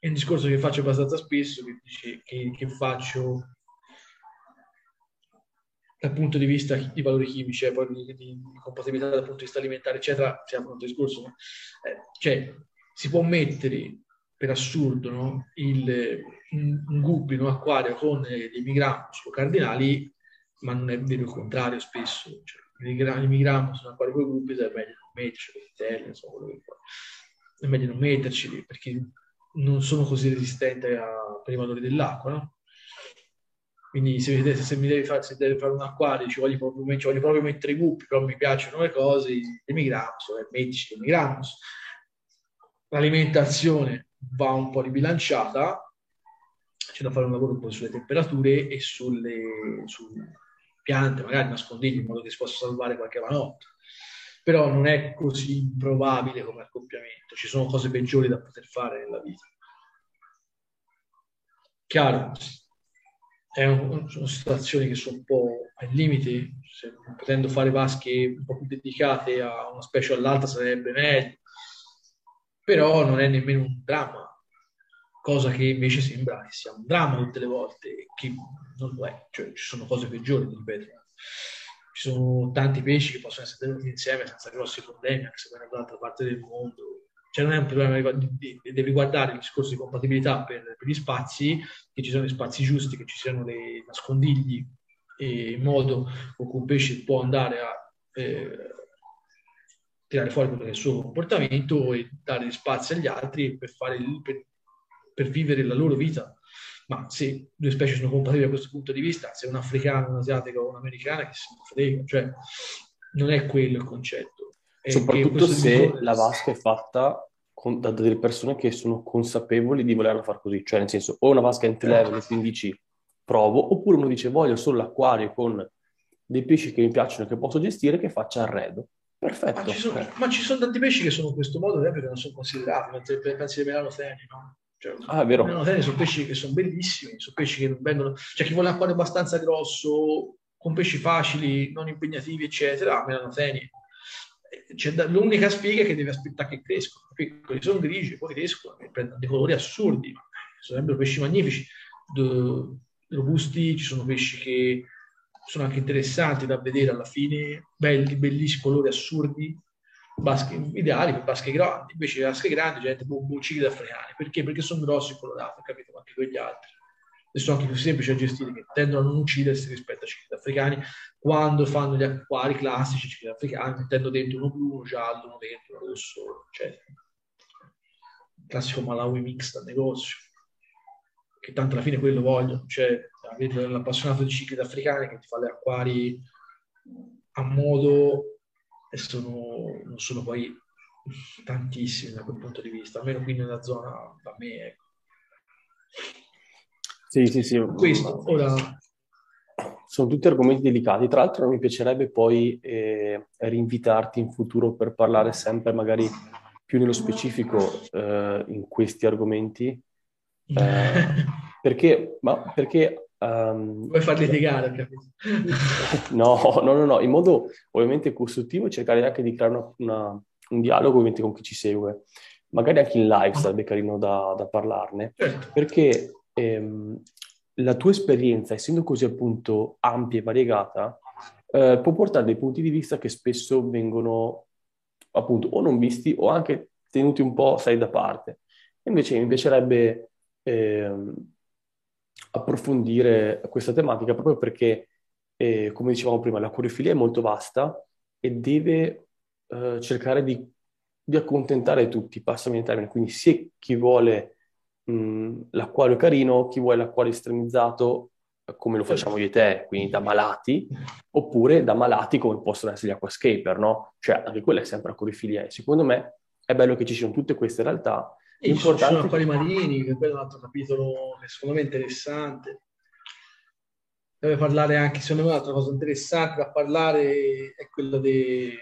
è un discorso che faccio abbastanza spesso, che, dice, che, che faccio dal punto di vista di valori chimici, eh, poi di, di compatibilità dal punto di vista alimentare, eccetera, si apre un altro discorso. No? Eh, cioè, si può mettere, per assurdo, no? il, un, un gruppo in un acquario con dei migranti o cardinali, ma non è vero il contrario spesso, cioè, i migranti sono acquari con i gruppi, è meglio non metterci, vitelli, insomma, quello che fa. È meglio non metterci perché non sono così resistenti ai valori dell'acqua, no? Quindi se, vedete, se mi devi fare, se devi fare un acquario, ci voglio proprio, ci voglio proprio mettere i gruppi, però mi piacciono le cose, i migranti, eh, mettici i migranti. L'alimentazione va un po' ribilanciata, c'è da fare un lavoro un po' sulle temperature e sulle... Su, piante, magari nascondigli in modo che si possa salvare qualche manotto, però non è così improbabile come accoppiamento, ci sono cose peggiori da poter fare nella vita. Chiaro, è un, sono situazioni che sono un po' al limite, se, potendo fare vasche un po' più dedicate a una specie o all'altra sarebbe meglio, però non è nemmeno un dramma, cosa che invece sembra che sia un dramma tutte le volte, che non lo è, cioè ci sono cose peggiori, ripeto. Ci sono tanti pesci che possono essere tenuti insieme senza grossi problemi, anche se vengono dall'altra parte del mondo. Cioè non è un problema, di, di, devi guardare il discorso di compatibilità per, per gli spazi, che ci siano gli spazi giusti, che ci siano dei nascondigli, e in modo con cui un pesce può andare a eh, tirare fuori quello che è il suo comportamento e dare spazi agli altri per fare il... Per, per vivere la loro vita. Ma se due specie sono compatibili da questo punto di vista, se un africano, un asiatico o un'americana, che si frega, cioè non è quello il concetto. È soprattutto se discorso... la vasca è fatta con, da delle persone che sono consapevoli di volerla far così, cioè nel senso o una vasca entry level e quindi dici provo, oppure uno dice voglio solo l'acquario con dei pesci che mi piacciono, che posso gestire, che faccia arredo. Perfetto. Ma ci sono, eh. ma ci sono tanti pesci che sono in questo modo, eh, perché non sono considerati, mentre pensi di melanoteni, no? Cioè, ah, vero. Melanoteni sono pesci che sono bellissimi, sono pesci che non vengono, cioè chi vuole un acquario abbastanza grosso, con pesci facili, non impegnativi, eccetera, melanoteni. C'è da... l'unica spiga è che devi aspettare che crescono, piccoli sono grigi, poi crescono e prendono dei colori assurdi, ma sarebbero pesci magnifici, De... robusti, ci sono pesci che sono anche interessanti da vedere alla fine, belli, bellissimi, colori assurdi. Basche ideali per vasche grandi, invece le vasche grandi gente buccichi da africani, perché? Perché sono grossi e colorati, capito? Ma anche quegli altri, e sono anche più semplici da gestire, che tendono a non uccidersi rispetto a cicli africani. Quando fanno gli acquari classici cicli africani, mettendo dentro uno blu, uno giallo, uno verde, uno rosso, eccetera, il classico Malawi mix dal negozio, che tanto alla fine quello vogliono, cioè avete l'appassionato di cicli africani che ti fa gli acquari a modo. Sono, non sono poi tantissimi da quel punto di vista, almeno qui nella zona da me, ecco. Sì, sì, sì. Questo, ora... Sono tutti argomenti delicati, tra l'altro mi piacerebbe poi eh, rinvitarti in futuro per parlare sempre magari più nello specifico eh, in questi argomenti, eh, perché, ma perché Um, vuoi far litigare, capito? No, no, no, no, in modo ovviamente costruttivo, cercare anche di creare una, una, un dialogo ovviamente con chi ci segue, magari anche in live sarebbe carino da, da parlarne, certo. Perché ehm, la tua esperienza, essendo così appunto ampia e variegata, eh, può portare dei punti di vista che spesso vengono appunto o non visti o anche tenuti un po', sai, da parte. Invece mi piacerebbe... Ehm, approfondire questa tematica proprio perché E, come dicevamo prima, l'acquariofilia è molto vasta e deve eh, cercare di, di accontentare tutti, passami il termine, quindi sia chi vuole mh, l'acquario carino, chi vuole l'acquario estremizzato, come lo facciamo io e te, quindi da malati, oppure da malati come possono essere gli aquascaper, no? Cioè anche quella è sempre acquariofilia e secondo me è bello che ci siano tutte queste realtà. E importante... ci sono acquari marini, che quello è un altro capitolo che secondo me è interessante. Deve parlare anche, secondo me, un'altra cosa interessante da parlare è quella de,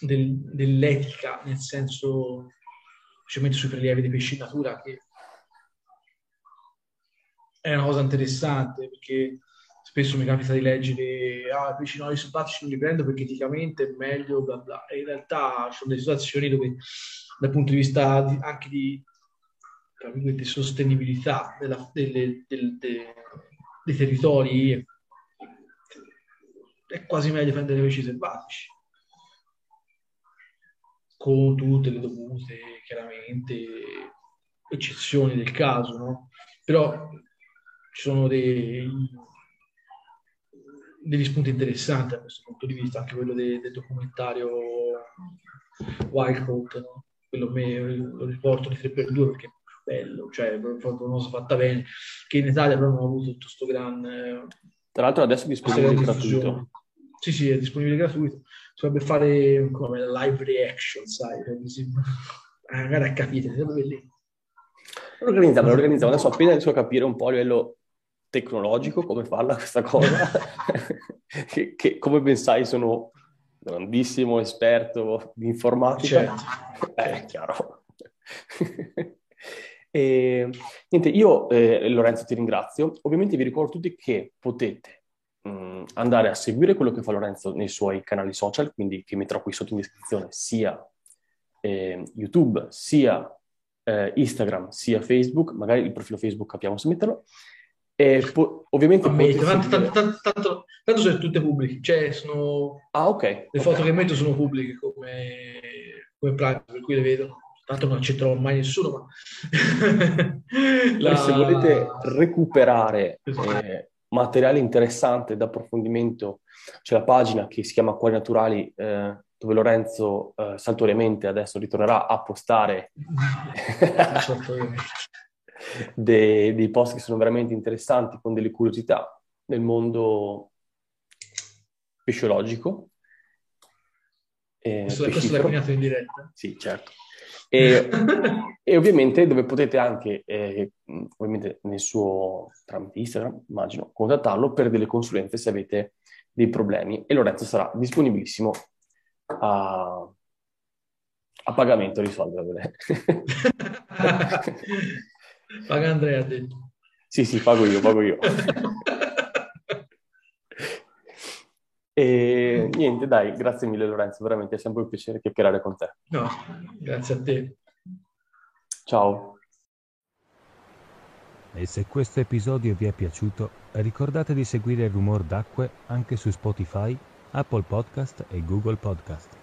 del, dell'etica, nel senso, specialmente sui prelievi di pescinatura, che è una cosa interessante, perché spesso mi capita di leggere ah, i pescinoli selvatici non li prendo perché eticamente è meglio, bla bla. E in realtà ci sono delle situazioni dove, dal punto di vista di, anche di, di sostenibilità della, delle... delle, delle dei territori è quasi meglio prendere pesci selvatici con tutte le dovute, chiaramente, eccezioni del caso, no? Però ci sono dei, degli spunti interessanti da questo punto di vista, anche quello de, del documentario Wildcoat, no? Quello me lo riporto di tre per due perché bello, cioè proprio non si è fatta bene, che in Italia però non ha avuto tutto sto gran... Eh, tra l'altro adesso è disponibile gratuito. Sì, sì, è disponibile gratuito. Si dovrebbe fare come live reaction, sai, magari a capire, Organizziamo, organizziamo. Adesso appena riesco a capire un po' a livello tecnologico come farla questa cosa, che, che come ben sai sono grandissimo esperto di informatica. Certo. Eh, è chiaro. E, niente, io eh, Lorenzo ti ringrazio, ovviamente vi ricordo tutti che potete mh, andare a seguire quello che fa Lorenzo nei suoi canali social, quindi che metterò qui sotto in descrizione, sia eh, YouTube, sia eh, Instagram, sia Facebook, magari il profilo Facebook capiamo se metterlo, e po- ovviamente me, tanto, tanto, tanto, tanto, tanto sono tutte pubbliche, cioè sono ah, okay, le okay. foto che metto sono pubbliche come, come private, per cui le vedo. Tanto non accetterò mai nessuno, ma... La... Se volete recuperare eh, materiale interessante d'approfondimento, c'è la pagina che si chiama Acquari Naturali, eh, dove Lorenzo eh, saltuariamente adesso ritornerà a postare dei, dei post che sono veramente interessanti, con delle curiosità nel mondo pesciologico. Eh, questo, questo l'hai coniato in diretta? Sì, certo. E, e ovviamente dove potete anche, eh, ovviamente nel suo tramite Instagram, immagino, contattarlo per delle consulenze se avete dei problemi. E Lorenzo sarà disponibilissimo a, a pagamento a risolverle. Paga Andrea, ha detto. Sì, sì, pago io, pago io. E niente, dai, grazie mille Lorenzo, veramente è sempre un piacere chiacchierare con te. No, grazie a te. Ciao. E se questo episodio vi è piaciuto, ricordate di seguire Rumor d'Acque anche su Spotify, Apple Podcast e Google Podcast.